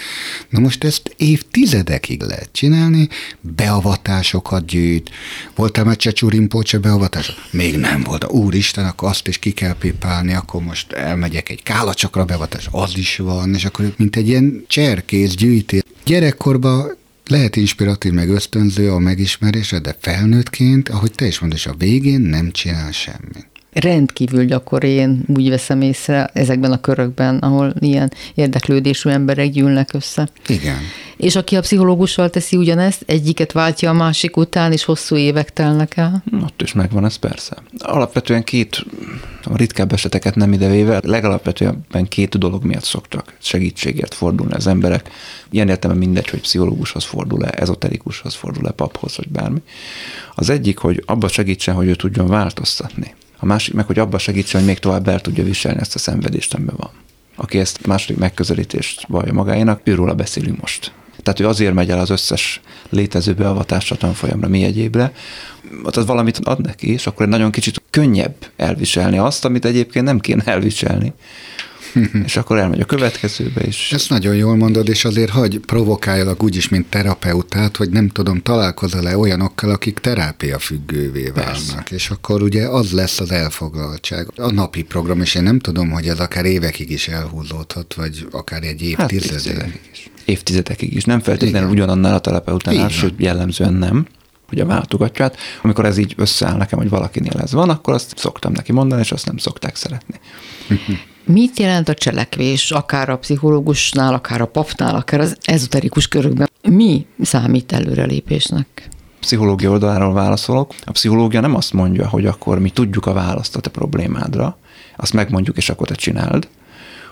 Na most ezt évtizedekig lehet csinálni, beavatásokat gyűjt. Voltál már Csecsú Rinpoche beavatás? Még nem volt. Úristen, akkor azt is ki kell pipálni, akkor most elmegyek egy kálacsakra beavatás, az is van, és akkor mint egy ilyen cserkész gyűjti. Gyerekkorban lehet inspiratív, meg ösztönző a megismerésre, de felnőttként, ahogy te is mondod, a végén nem csinál semmit. Rendkívül gyakori, én úgy veszem észre ezekben a körökben, ahol ilyen érdeklődésű emberek gyűlnek össze. Igen. És aki a pszichológussal teszi ugyanezt, egyiket váltja a másik után, és hosszú évek telnek el. Ott is megvan ez persze. Alapvetően két, a ritkább eseteket nem idevéve, legalapvetően két dolog miatt szoktak segítségért fordulni az emberek. Ilyen értelemben mindegy, hogy pszichológushoz fordul-e, ezoterikushoz fordul-e, paphoz, vagy bármi. Az egyik, hogy abba segítsen, hogy ő tudjon változtatni. A másik meg, hogy abban segítsen, hogy még tovább el tudja viselni ezt a szenvedést, amiben van. Aki ezt második megközelítést vallja magáénak, őről a beszélünk most. Tehát ő azért megy el az összes létező beavatásra, tanfolyamra, mi egyébre, tehát valamit ad neki, és akkor egy nagyon kicsit könnyebb elviselni azt, amit egyébként nem kéne elviselni. És akkor elmegy a következőbe is. Ezt nagyon jól mondod, és azért hagy provokáljalak úgyis, mint terapeutát, hogy nem tudom, találkozol-e olyanokkal, akik terápia függővé válnak. Persze. És akkor ugye az lesz az elfoglaltság. A napi program, és én nem tudom, hogy ez akár évekig is elhúzódhat, vagy akár egy évtizedekig hát is. Évtizedekig is. Nem feltétlenül igen, ugyanannál a terapeutánál, sőt jellemzően nem, hogy a váltogatját. Amikor ez így összeáll nekem, hogy valakinél ez van, akkor azt szoktam neki mondani, és azt nem szokták szeretni. Mit jelent a cselekvés, akár a pszichológusnál, akár a papnál, akár az ezoterikus körökben? Mi számít előrelépésnek? Pszichológia oldaláról válaszolok. A pszichológia nem azt mondja, hogy akkor mi tudjuk a választ a te problémádra, azt megmondjuk, és akkor te csináld.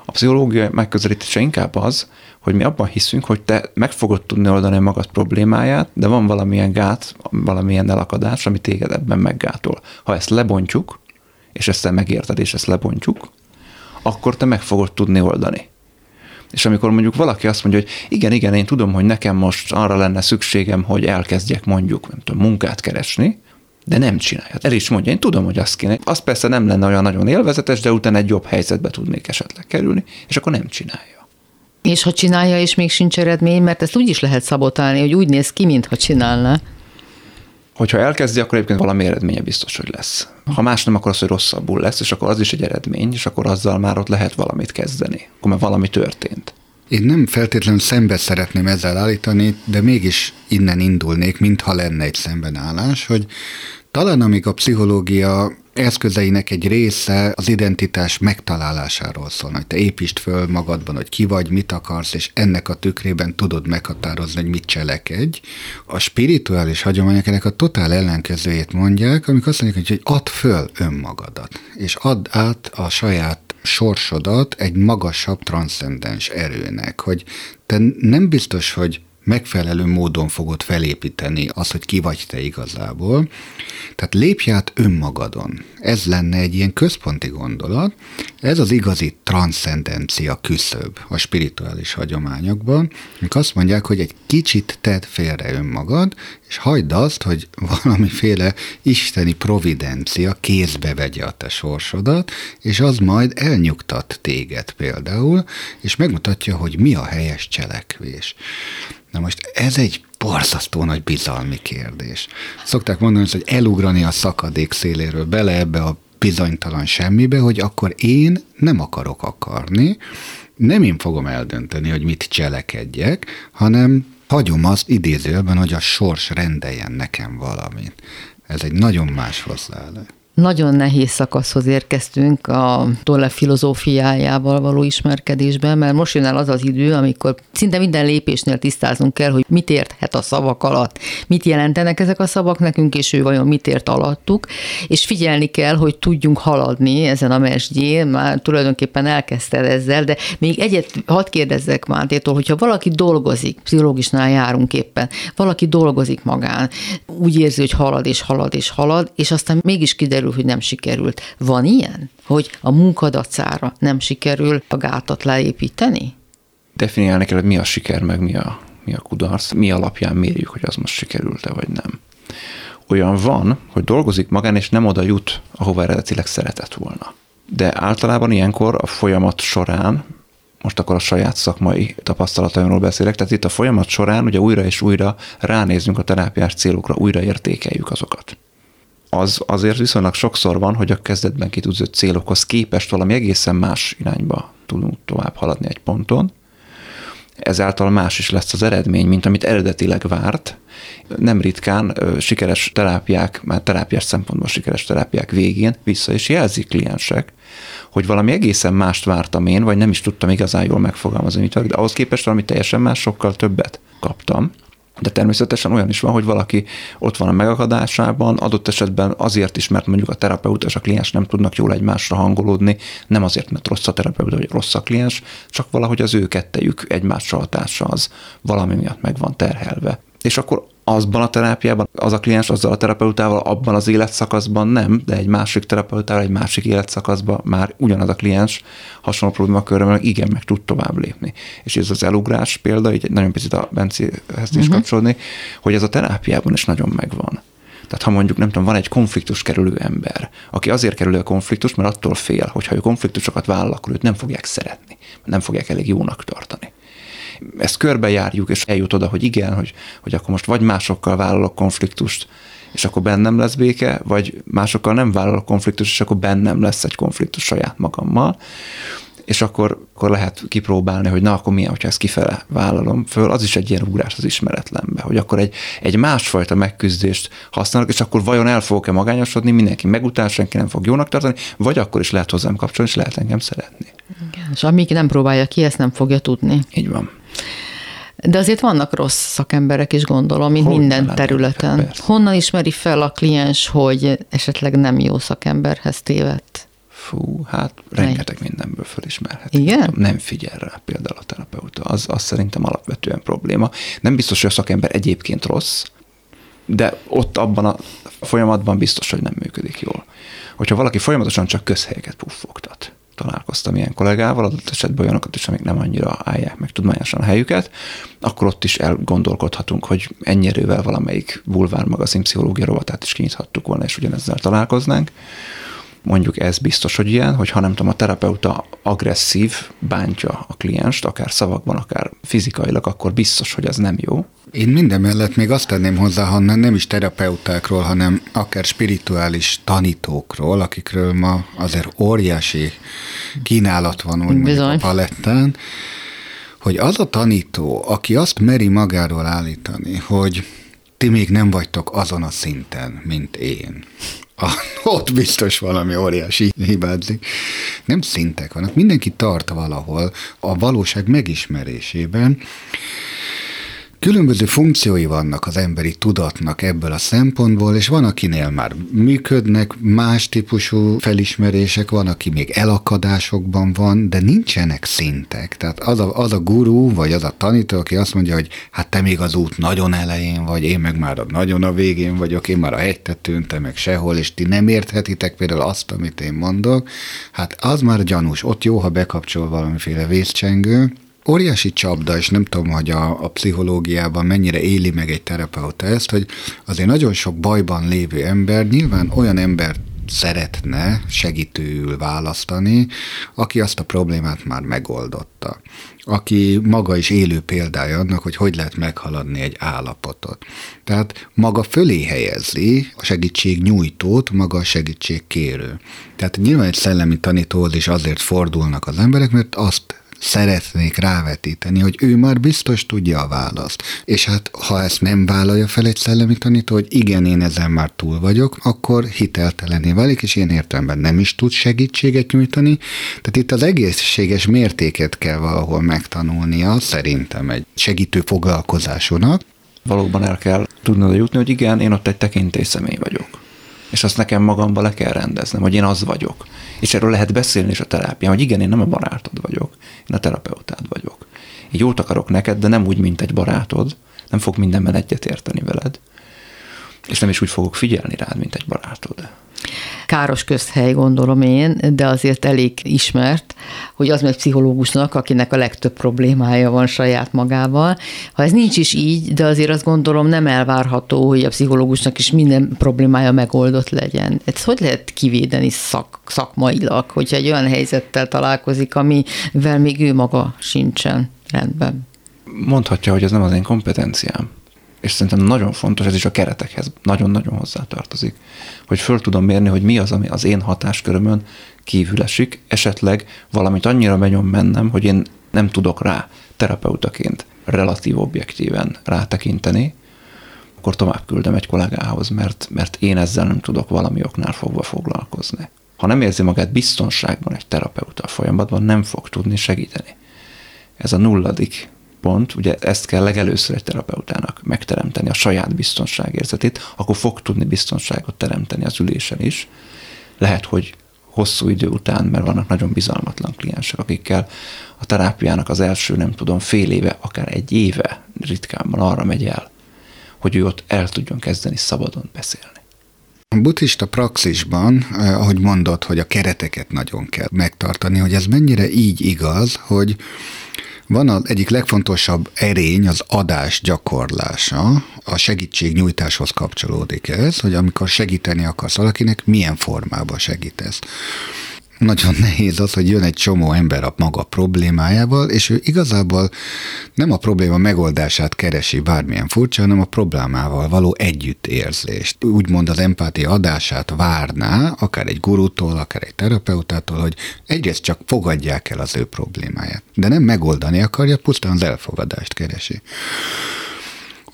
A pszichológia megközelítése inkább az, hogy mi abban hiszünk, hogy te meg fogod tudni oldani magad problémáját, de van valamilyen gát, valamilyen elakadás, ami téged ebben meggátol. Ha ezt lebontjuk, és ezt te megérted, és ezt lebontjuk, akkor te meg fogod tudni oldani. És amikor mondjuk valaki azt mondja, hogy igen, igen, én tudom, hogy nekem most arra lenne szükségem, hogy elkezdjek mondjuk nem tudom, munkát keresni, de nem csinálja. El is mondja, én tudom, hogy azt kéne. Az persze nem lenne olyan nagyon élvezetes, de utána egy jobb helyzetbe tudnék esetleg kerülni, és akkor nem csinálja. És ha csinálja, és még sincs eredmény, mert ezt úgy is lehet szabotálni, hogy úgy néz ki, mintha csinálna. Hogyha elkezdi, akkor egyébként valami eredménye biztos, hogy lesz. Ha más nem, akkor az, hogy rosszabbul lesz, és akkor az is egy eredmény, és akkor azzal már ott lehet valamit kezdeni, akkor már valami történt. Én nem feltétlenül szembe szeretném ezzel állítani, de mégis innen indulnék, mintha lenne egy szembenállás, hogy talán amíg a pszichológia eszközeinek egy része az identitás megtalálásáról szólna, hogy te építsd föl magadban, hogy ki vagy, mit akarsz, és ennek a tükrében tudod meghatározni, hogy mit cselekedj. A spirituális hagyományok ennek a totál ellenkezőjét mondják, amikor azt mondják, hogy add föl önmagadat, és add át a saját sorsodat egy magasabb transzcendens erőnek, hogy te nem biztos, hogy megfelelő módon fogod felépíteni az, hogy ki vagy te igazából. Tehát lépj át önmagadon. Ez lenne egy ilyen központi gondolat. Ez az igazi transzcendencia küszöb a spirituális hagyományokban, amik azt mondják, hogy egy kicsit tedd félre önmagad, és hagyd azt, hogy valamiféle isteni providencia kézbe vegye a te sorsodat, és az majd elnyugtat téged például, és megmutatja, hogy mi a helyes cselekvés. Na most ez egy borzasztó nagy bizalmi kérdés. Szokták mondani, hogy elugrani a szakadék széléről bele ebbe a bizonytalan semmibe, hogy akkor én nem akarok akarni, nem én fogom eldönteni, hogy mit cselekedjek, hanem hagyom azt idézőben, hogy a sors rendeljen nekem valamit. Ez egy nagyon más hozzáállás. Nagyon nehéz szakaszhoz érkeztünk a Tolle filozófiájával való ismerkedésben, mert most jön el az az idő, amikor szinte minden lépésnél tisztázunk kell, hogy mit érthet a szavak alatt, mit jelentenek ezek a szavak nekünk, és ő vajon mit ért alattuk, és figyelni kell, hogy tudjunk haladni ezen a mesdjén, már tulajdonképpen elkezdted ezzel, de még egyet hadd kérdezzek Mátétól, hogyha valaki dolgozik, pszichológusnál járunk éppen, valaki dolgozik magán, úgy érzi, hogy halad és halad és halad, és aztán mégis kiderül, hogy nem sikerült. Van ilyen? Hogy a munkadacára nem sikerül a gátat leépíteni? Definiálni kell, hogy mi a siker, meg mi a, mi a kudarc, mi alapján mérjük, hogy az most sikerült-e, vagy nem. Olyan van, hogy dolgozik magán, és nem oda jut, ahova eredetileg szeretett volna. De általában ilyenkor a folyamat során, most akkor a saját szakmai tapasztalataimról beszélek, tehát itt a folyamat során ugye újra és újra ránézünk a terápiás célokra, újra értékeljük azokat. Az azért viszonylag sokszor van, hogy a kezdetben kitűzött célokhoz képest valami egészen más irányba tudunk tovább haladni egy ponton. Ezáltal más is lesz az eredmény, mint amit eredetileg várt. Nem ritkán sikeres terápiák, már terápiás szempontból sikeres terápiák végén vissza is jelzik kliensek, hogy valami egészen mást vártam én, vagy nem is tudtam igazán jól megfogalmazni, mit várok, de ahhoz képest valami teljesen más, sokkal többet kaptam. De természetesen olyan is van, hogy valaki ott van a megakadásában, adott esetben azért is, mert mondjuk a terapeuta és a kliens nem tudnak jól egymásra hangolódni, nem azért, mert rossz a terapeuta vagy rossz a kliens, csak valahogy az ő kettejük egymásra hatása az valami miatt meg van terhelve. És akkor azban a terápiában, az a kliens azzal a terapeutával abban az életszakaszban nem, de egy másik terapeutával, egy másik életszakaszban már ugyanaz a kliens hasonló problémakörben meg igen, meg tud tovább lépni. És ez az elugrás példa, így nagyon picit a Bencihez is uh-huh. kapcsolódni, hogy ez a terápiában is nagyon megvan. Tehát ha mondjuk, nem tudom, van egy konfliktus kerülő ember, aki azért kerül a konfliktust, mert attól fél, hogy ha ő konfliktusokat vállal, akkor őt nem fogják szeretni, nem fogják elég jónak tartani. Ezt körbejárjuk, és eljut oda, hogy igen, hogy, hogy akkor most vagy másokkal vállalok konfliktust, és akkor bennem lesz béke, vagy másokkal nem vállalok konfliktust, és akkor bennem lesz egy konfliktus saját magammal, és akkor, akkor lehet kipróbálni, hogy na, akkor milyen, hogyha ezt kifele vállalom föl, az is egy ilyen ugrás az ismeretlenbe, hogy akkor egy, egy másfajta megküzdést használok, és akkor vajon el fogok-e magányosodni, mindenki megutál, senki nem fog jónak tartani, vagy akkor is lehet hozzám kapcsolni, és lehet engem szeretni. Igen, és amíg nem próbálja ki, ezt nem fogja tudni. Így van. De azért vannak rossz szakemberek is, gondolom, mint minden területen. Fel, Honnan ismeri fel a kliens, hogy esetleg nem jó szakemberhez tévedt? Fú, hát rengeteg mindenből fölismerhet. Igen? Nem figyel rá például a terapeuta. Az, az szerintem alapvetően probléma. Nem biztos, hogy a szakember egyébként rossz, de ott abban a folyamatban biztos, hogy nem működik jól. Hogyha valaki folyamatosan csak közhelyeket puffogtat, találkoztam ilyen kollégával, adott esetben olyanokat is, amik nem annyira állják meg tudományosan a helyüket, akkor ott is elgondolkodhatunk, hogy ennyi erővel valamelyik bulvár magazin pszichológia rovatát is kinyithattuk volna, és ugyanezzel találkoznánk. Mondjuk ez biztos, hogy ilyen, hogy ha nem tudom, a terapeuta agresszív bántja a klienst, akár szavakban, akár fizikailag, akkor biztos, hogy ez nem jó. Én mindemellett még azt tenném hozzá, ha nem is terapeutákról, hanem akár spirituális tanítókról, akikről ma azért óriási kínálat van úgy mondjuk a palettán, hogy az a tanító, aki azt meri magáról állítani, hogy ti még nem vagytok azon a szinten, mint én. Ott biztos valami óriási hibázik. Nem szintek vannak, mindenki tart valahol a valóság megismerésében. Különböző funkciói vannak az emberi tudatnak ebből a szempontból, és van, akinél már működnek más típusú felismerések, van, aki még elakadásokban van, de nincsenek szintek. Tehát az a, az a gurú, vagy az a tanító, aki azt mondja, hogy hát te még az út nagyon elején vagy, én meg már nagyon a végén vagyok, én már a hegytetőn, te meg sehol, és ti nem érthetitek például azt, amit én mondok. Hát az már gyanús, ott jó, ha bekapcsol valamiféle vészcsengő. Óriási csapda, és nem tudom, hogy a, a pszichológiában mennyire éli meg egy terapeuta ezt, hogy azért nagyon sok bajban lévő ember nyilván olyan embert szeretne segítőül választani, aki azt a problémát már megoldotta. Aki maga is élő példája annak, hogy hogy lehet meghaladni egy állapotot. Tehát maga fölé helyezi a segítségnyújtót, maga a segítségkérő. Tehát nyilván egy szellemi tanítóhoz is azért fordulnak az emberek, mert azt szeretnék rávetíteni, hogy ő már biztos tudja a választ. És hát, ha ezt nem vállalja fel egy szellemi tanító, hogy igen, én ezen már túl vagyok, akkor hiteltelené válik, és ilyen értelemben nem is tud segítséget nyújtani. Tehát itt az egészséges mértéket kell valahol megtanulnia, szerintem egy segítő foglalkozásonak. Valóban el kell tudnod jutni, hogy igen, én ott egy tekintélyszemély vagyok. És azt nekem magamba le kell rendeznem, hogy én az vagyok. És erről lehet beszélni is a terápián, hogy igen, én nem a barátod vagyok, én a terapeutád vagyok. Én jót akarok neked, de nem úgy, mint egy barátod, nem fog mindenben egyet érteni veled, és nem is úgy fogok figyelni rád, mint egy barátod. Káros közhely, gondolom én, de azért elég ismert, hogy az meg pszichológusnak, akinek a legtöbb problémája van saját magával. Ha ez nincs is így, de azért azt gondolom nem elvárható, hogy a pszichológusnak is minden problémája megoldott legyen. Ezt hogy lehet kivédeni szak, szakmailag, hogyha egy olyan helyzettel találkozik, amivel még ő maga sincsen rendben? Mondhatja, hogy ez nem az én kompetenciám. És szerintem nagyon fontos, ez is a keretekhez nagyon-nagyon hozzátartozik, hogy föl tudom mérni, hogy mi az, ami az én hatáskörömön kívül esik, esetleg valamit annyira megnyom mennem, hogy én nem tudok rá terapeutaként relatív objektíven rátekinteni, akkor tovább küldöm egy kollégához, mert, mert én ezzel nem tudok valami oknál fogva foglalkozni. Ha nem érzi magát biztonságban egy terapeuta folyamatban, nem fog tudni segíteni. Ez a nulladik pont, ugye ezt kell legelőször egy terapeutának megteremteni, a saját biztonságérzetét, akkor fog tudni biztonságot teremteni az ülésen is. Lehet, hogy hosszú idő után, mert vannak nagyon bizalmatlan kliensek, akikkel a terápiának az első, nem tudom, fél éve, akár egy éve ritkában arra megy el, hogy ő ott el tudjon kezdeni szabadon beszélni. A buddhista praxisban, ahogy mondod, hogy a kereteket nagyon kell megtartani, hogy ez mennyire így igaz, hogy van az egyik legfontosabb erény az adás gyakorlása, a segítségnyújtáshoz kapcsolódik ez, hogy amikor segíteni akarsz valakinek, milyen formában segítesz. Nagyon nehéz az, hogy jön egy csomó ember a maga problémájával, és ő igazából nem a probléma megoldását keresi bármilyen furcsa, hanem a problémával való együttérzést. Úgymond az empátia adását várná, akár egy gurútól, akár egy terapeutától, hogy egyrészt csak fogadják el az ő problémáját, de nem megoldani akarja, pusztán az elfogadást keresi.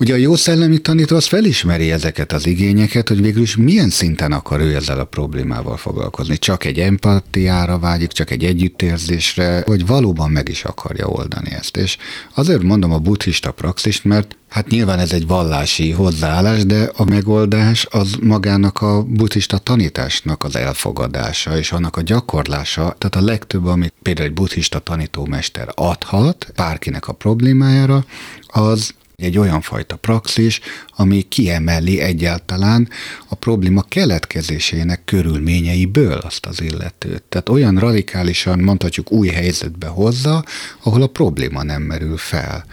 Ugye a jó szellemi tanító az felismeri ezeket az igényeket, hogy végül is milyen szinten akar ő ezzel a problémával foglalkozni. Csak egy empatiára vágyik, csak egy együttérzésre, vagy valóban meg is akarja oldani ezt. És azért mondom a buddhista praxist, mert hát nyilván ez egy vallási hozzáállás, de a megoldás az magának a buddhista tanításnak az elfogadása, és annak a gyakorlása, tehát a legtöbb, amit például egy buddhista tanítómester adhat bárkinek a problémájára, az egy olyan fajta praxis, ami kiemeli egyáltalán a probléma keletkezésének körülményeiből azt az illetőt. Tehát olyan radikálisan, mondhatjuk, új helyzetbe hozza, ahol a probléma nem merül fel.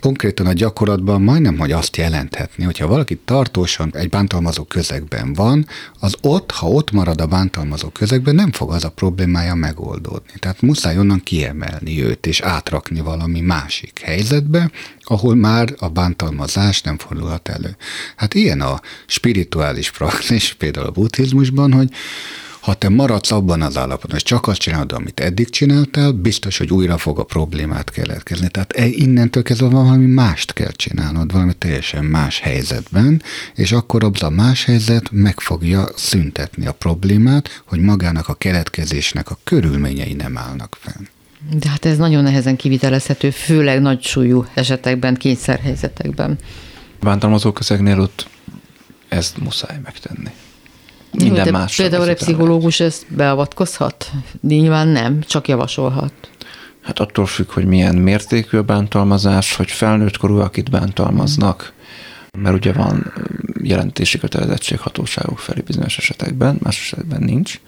Konkrétan a gyakorlatban majdnem, hogy azt jelenthetni, hogyha valaki tartósan egy bántalmazó közegben van, az ott, ha ott marad a bántalmazó közegben, nem fog az a problémája megoldódni. Tehát muszáj onnan kiemelni őt, és átrakni valami másik helyzetbe, ahol már a bántalmazás nem fordulhat elő. Hát ilyen a spirituális praxis, például a buddhizmusban, hogy ha te maradsz abban az állapotban, és csak azt csinálod, amit eddig csináltál, biztos, hogy újra fog a problémát keletkezni. Tehát innentől kezdve valami mást kell csinálnod, valami teljesen más helyzetben, és akkor abban a más helyzet meg fogja szüntetni a problémát, hogy magának a keletkezésnek a körülményei nem állnak fenn. De hát ez nagyon nehezen kivitelezhető, főleg nagy súlyú esetekben, kényszerhelyzetekben. Bántalmazó közegnél ott ezt muszáj megtenni. Jó, de például egy pszichológus ezt beavatkozhat? Nyilván nem, csak javasolhat. Hát attól függ, hogy milyen mértékű a bántalmazás, hogy felnőttkorúak itt bántalmaznak, mert ugye van jelentési kötelezettség hatóságok felé bizonyos esetekben, más esetben nincs.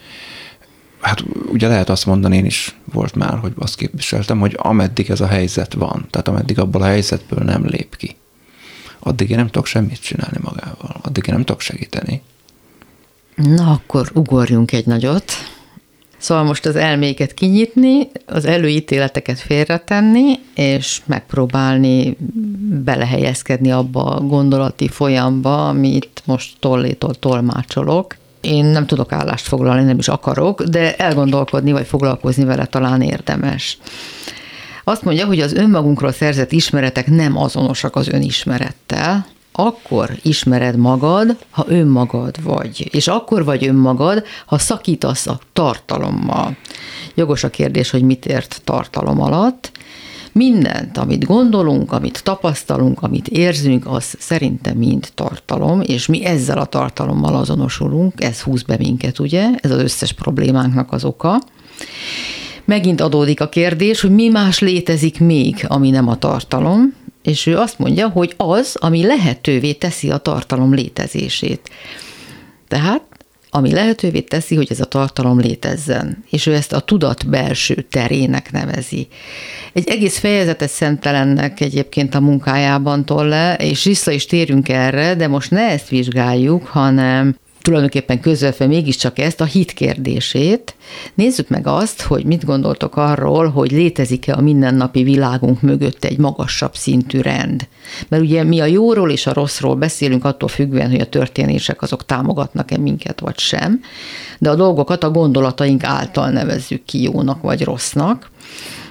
Hát ugye lehet azt mondani, én is volt már, hogy azt képviseltem, hogy ameddig ez a helyzet van, tehát ameddig abból a helyzetből nem lép ki, addig én nem tudok semmit csinálni magával, addig én nem tudok segíteni. Na, akkor ugorjunk egy nagyot. Szóval most az elméket kinyitni, az előítéleteket félretenni, és megpróbálni belehelyezkedni abba a gondolati folyamba, amit most Tollétól tolmácsolok. Én nem tudok állást foglalni, nem is akarok, de elgondolkodni vagy foglalkozni vele talán érdemes. Azt mondja, hogy az önmagunkról szerzett ismeretek nem azonosak az önismerettel. Akkor ismered magad, ha önmagad vagy, és akkor vagy önmagad, ha szakítasz a tartalommal. Jogos a kérdés, hogy mit ért tartalom alatt. Mindent, amit gondolunk, amit tapasztalunk, amit érzünk, az szerintem mind tartalom, és mi ezzel a tartalommal azonosulunk, ez húz be minket, ugye? Ez az összes problémánknak az oka. Megint adódik a kérdés, hogy mi más létezik még, ami nem a tartalom, és ő azt mondja, hogy az, ami lehetővé teszi a tartalom létezését. Tehát, ami lehetővé teszi, hogy ez a tartalom létezzen. És ő ezt a tudat belső terének nevezi. Egy egész fejezetet szentel ennek egyébként a munkájában Tolle, és vissza is térünk erre, de most ne ezt vizsgáljuk, hanem tulajdonképpen közvetve mégiscsak ezt, a hit kérdését. Nézzük meg azt, hogy mit gondoltok arról, hogy létezik-e a mindennapi világunk mögött egy magasabb szintű rend. Mert ugye mi a jóról és a rosszról beszélünk attól függően, hogy a történések azok támogatnak-e minket, vagy sem, de a dolgokat a gondolataink által nevezzük ki jónak vagy rossznak.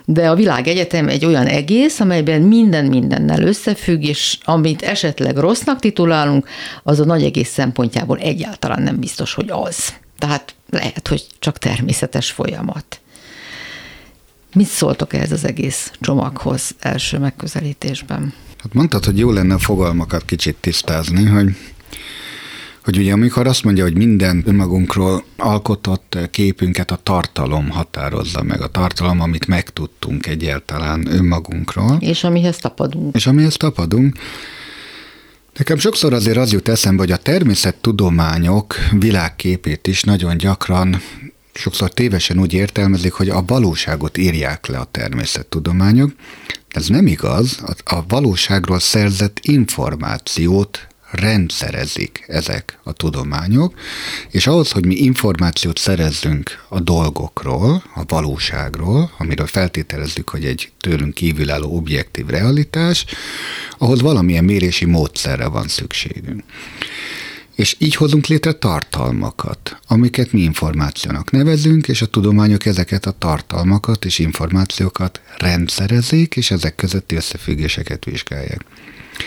De a világegyetem egy olyan egész, amelyben minden mindennel összefügg, és amit esetleg rossznak titulálunk, az a nagy egész szempontjából egyáltalán nem biztos, hogy az. Tehát lehet, hogy csak természetes folyamat. Mit szóltok ehhez az egész csomaghoz első megközelítésben? Hát mondtad, hogy jó lenne a fogalmakat kicsit tisztázni, hogy... hogy ugye amikor azt mondja, hogy minden önmagunkról alkotott képünket a tartalom határozza meg, a tartalom, amit megtudtunk egyáltalán önmagunkról. És amihez tapadunk. És amihez tapadunk. Nekem sokszor azért az jut eszembe, hogy a természettudományok világképét is nagyon gyakran, sokszor tévesen úgy értelmezik, hogy a valóságot írják le a természettudományok. Ez nem igaz, a valóságról szerzett információt rendszerezik ezek a tudományok, és ahhoz, hogy mi információt szerezzünk a dolgokról, a valóságról, amiről feltételezzük, hogy egy tőlünk kívülálló objektív realitás, ahhoz valamilyen mérési módszerre van szükségünk. És így hozunk létre tartalmakat, amiket mi információnak nevezünk, és a tudományok ezeket a tartalmakat és információkat rendszerezik, és ezek közötti összefüggéseket vizsgálják.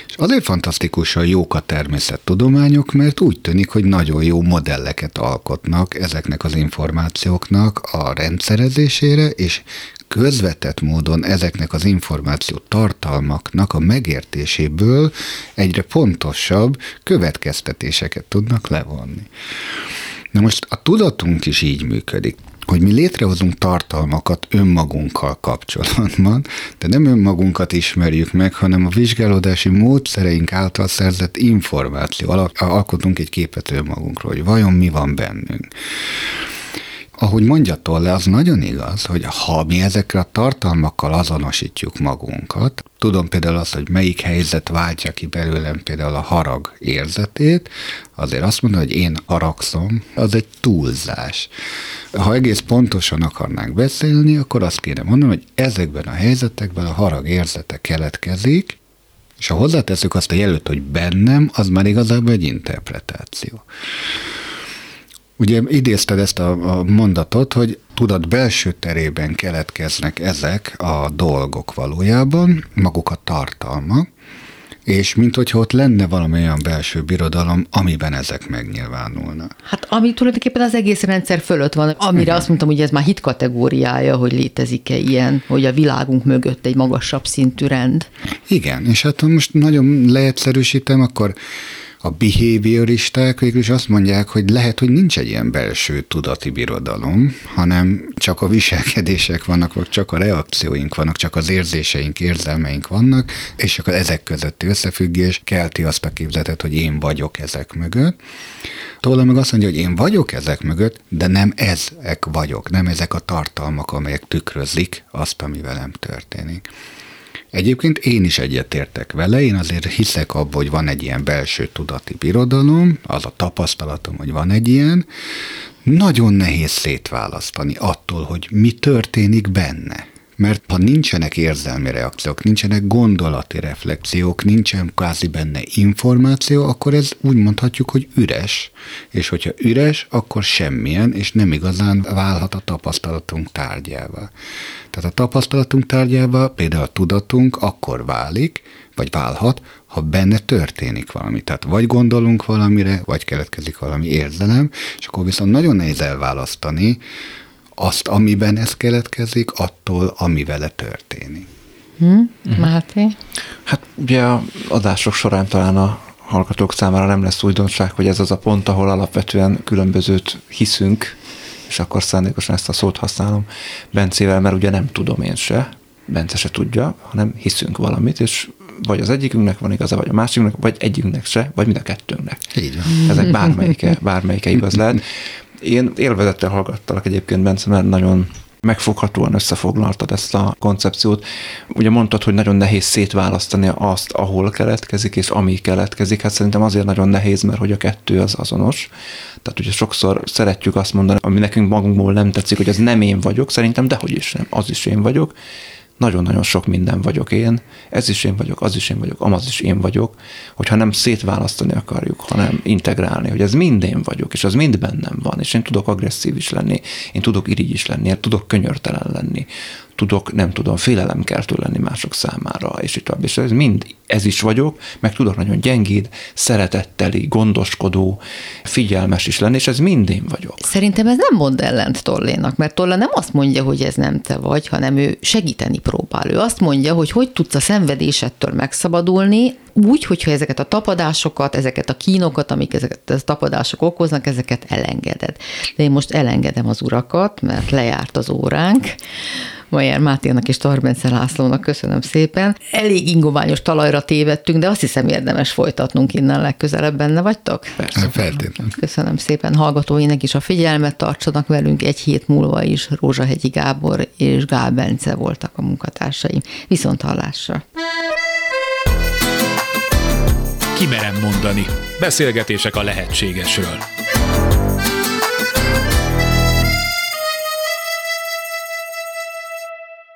És azért fantasztikusan jók a természettudományok, mert úgy tűnik, hogy nagyon jó modelleket alkotnak ezeknek az információknak a rendszerezésére, és közvetett módon ezeknek az információ tartalmaknak a megértéséből egyre pontosabb következtetéseket tudnak levonni. Na most a tudatunk is így működik. hogy mi létrehozunk tartalmakat önmagunkkal kapcsolatban, de nem önmagunkat ismerjük meg, hanem a vizsgálódási módszereink által szerzett információ. Alkotunk egy képet önmagunkról, hogy vajon mi van bennünk. Ahogy mondja Tolle, az nagyon igaz, hogy ha mi ezekre a tartalmakkal azonosítjuk magunkat, tudom például azt, hogy melyik helyzet váltja ki belőlem például a harag érzetét, azért azt mondani, hogy én haragszom, az egy túlzás. Ha egész pontosan akarnánk beszélni, akkor azt kéne mondani, hogy ezekben a helyzetekben a harag érzete keletkezik, és ha hozzáteszünk azt a jelölt, hogy bennem, az már igazából egy interpretáció. Ugye idézted ezt a, a mondatot, hogy tudat belső terében keletkeznek ezek a dolgok valójában, maguk a tartalmak, és minthogyha ott lenne valami olyan belső birodalom, amiben ezek megnyilvánulnak. Hát ami tulajdonképpen az egész rendszer fölött van, amire igen. Azt mondtam, hogy ez már hit kategóriája, hogy létezik-e ilyen, hogy a világunk mögött egy magasabb szintű rend. Igen, és hát most nagyon leegyszerűsítem, akkor a behavioristák végül is azt mondják, hogy lehet, hogy nincs egy ilyen belső tudati birodalom, hanem csak a viselkedések vannak, vagy csak a reakcióink vannak, csak az érzéseink, érzelmeink vannak, és akkor ezek közötti összefüggés kelti azt a képzetet, hogy én vagyok ezek mögött. Tolle meg azt mondja, hogy én vagyok ezek mögött, de nem ezek vagyok, nem ezek a tartalmak, amelyek tükrözik azt, ami velem történik. Egyébként én is egyetértek vele, én azért hiszek abban, hogy van egy ilyen belső tudati birodalom, az a tapasztalatom, hogy van egy ilyen. Nagyon nehéz szétválasztani attól, hogy mi történik benne. Mert ha nincsenek érzelmi reakciók, nincsenek gondolati reflexiók, nincsen kvázi benne információ, akkor ez úgy mondhatjuk, hogy üres. És hogyha üres, akkor semmilyen, és nem igazán válhat a tapasztalatunk tárgyává. Tehát a tapasztalatunk tárgyává például a tudatunk akkor válik, vagy válhat, ha benne történik valami. Tehát vagy gondolunk valamire, vagy keletkezik valami érzelem, és akkor viszont nagyon nehéz elválasztani azt, amiben ez keletkezik, attól, ami vele történik. Hmm? Máté? Hát ugye a adások során talán a hallgatók számára nem lesz újdonság, hogy ez az a pont, ahol alapvetően különbözőt hiszünk, és akkor szándékosan ezt a szót használom Bencével, mert ugye nem tudom én se, Bence se tudja, hanem hiszünk valamit, és vagy az egyikünknek van igaza, vagy a másikünknek, vagy egyikünknek se, vagy mind a kettőnknek. Így van. Ezek bármelyike, bármelyike igaz lehet. Én élvezettel hallgattalak egyébként, Bence, mert nagyon megfoghatóan összefoglaltad ezt a koncepciót. Ugye mondtad, hogy nagyon nehéz szétválasztani azt, ahol keletkezik, és ami keletkezik. Hát szerintem azért nagyon nehéz, mert hogy a kettő az azonos. Tehát ugye sokszor szeretjük azt mondani, ami nekünk magunkból nem tetszik, hogy az nem én vagyok, szerintem dehogy is nem, az is én vagyok. Nagyon-nagyon sok minden vagyok én, ez is én vagyok, az is én vagyok, amaz is én vagyok, hogyha nem szétválasztani akarjuk, hanem integrálni, hogy ez mind én vagyok, és az mind bennem van, és én tudok agresszív is lenni, én tudok irigy is lenni, én tudok könyörtelen lenni, tudok, nem tudom, félelemkeltő lenni mások számára, és itt és ez mind ez is vagyok, meg tudok nagyon gyengéd, szeretetteli, gondoskodó, figyelmes is lenni, és ez mind én vagyok. Szerintem ez nem mond ellent Tollénak, mert Tolle nem azt mondja, hogy ez nem te vagy, hanem ő segíteni próbál. Ő azt mondja, hogy hogy tudsz a szenvedésettől megszabadulni, úgy, hogyha ezeket a tapadásokat, ezeket a kínokat, amik ezeket a tapadások okoznak, ezeket elengeded. De én most elengedem az urakat, mert lejárt az óránk. Mayer Máténak és Tar Bence Lászlónak köszönöm szépen. Elég ingoványos talajra tévedtünk, de azt hiszem érdemes folytatnunk innen legközelebb. Benne vagytok? Persze. Feltétlenül. Köszönöm szépen hallgatóinak is a figyelmet, tartsanak velünk egy hét múlva is. Rózsahegyi Gábor és Gál Bence voltak a munkatársaim. Viszont hallásra! Ki merem mondani. Beszélgetések a lehetségesről.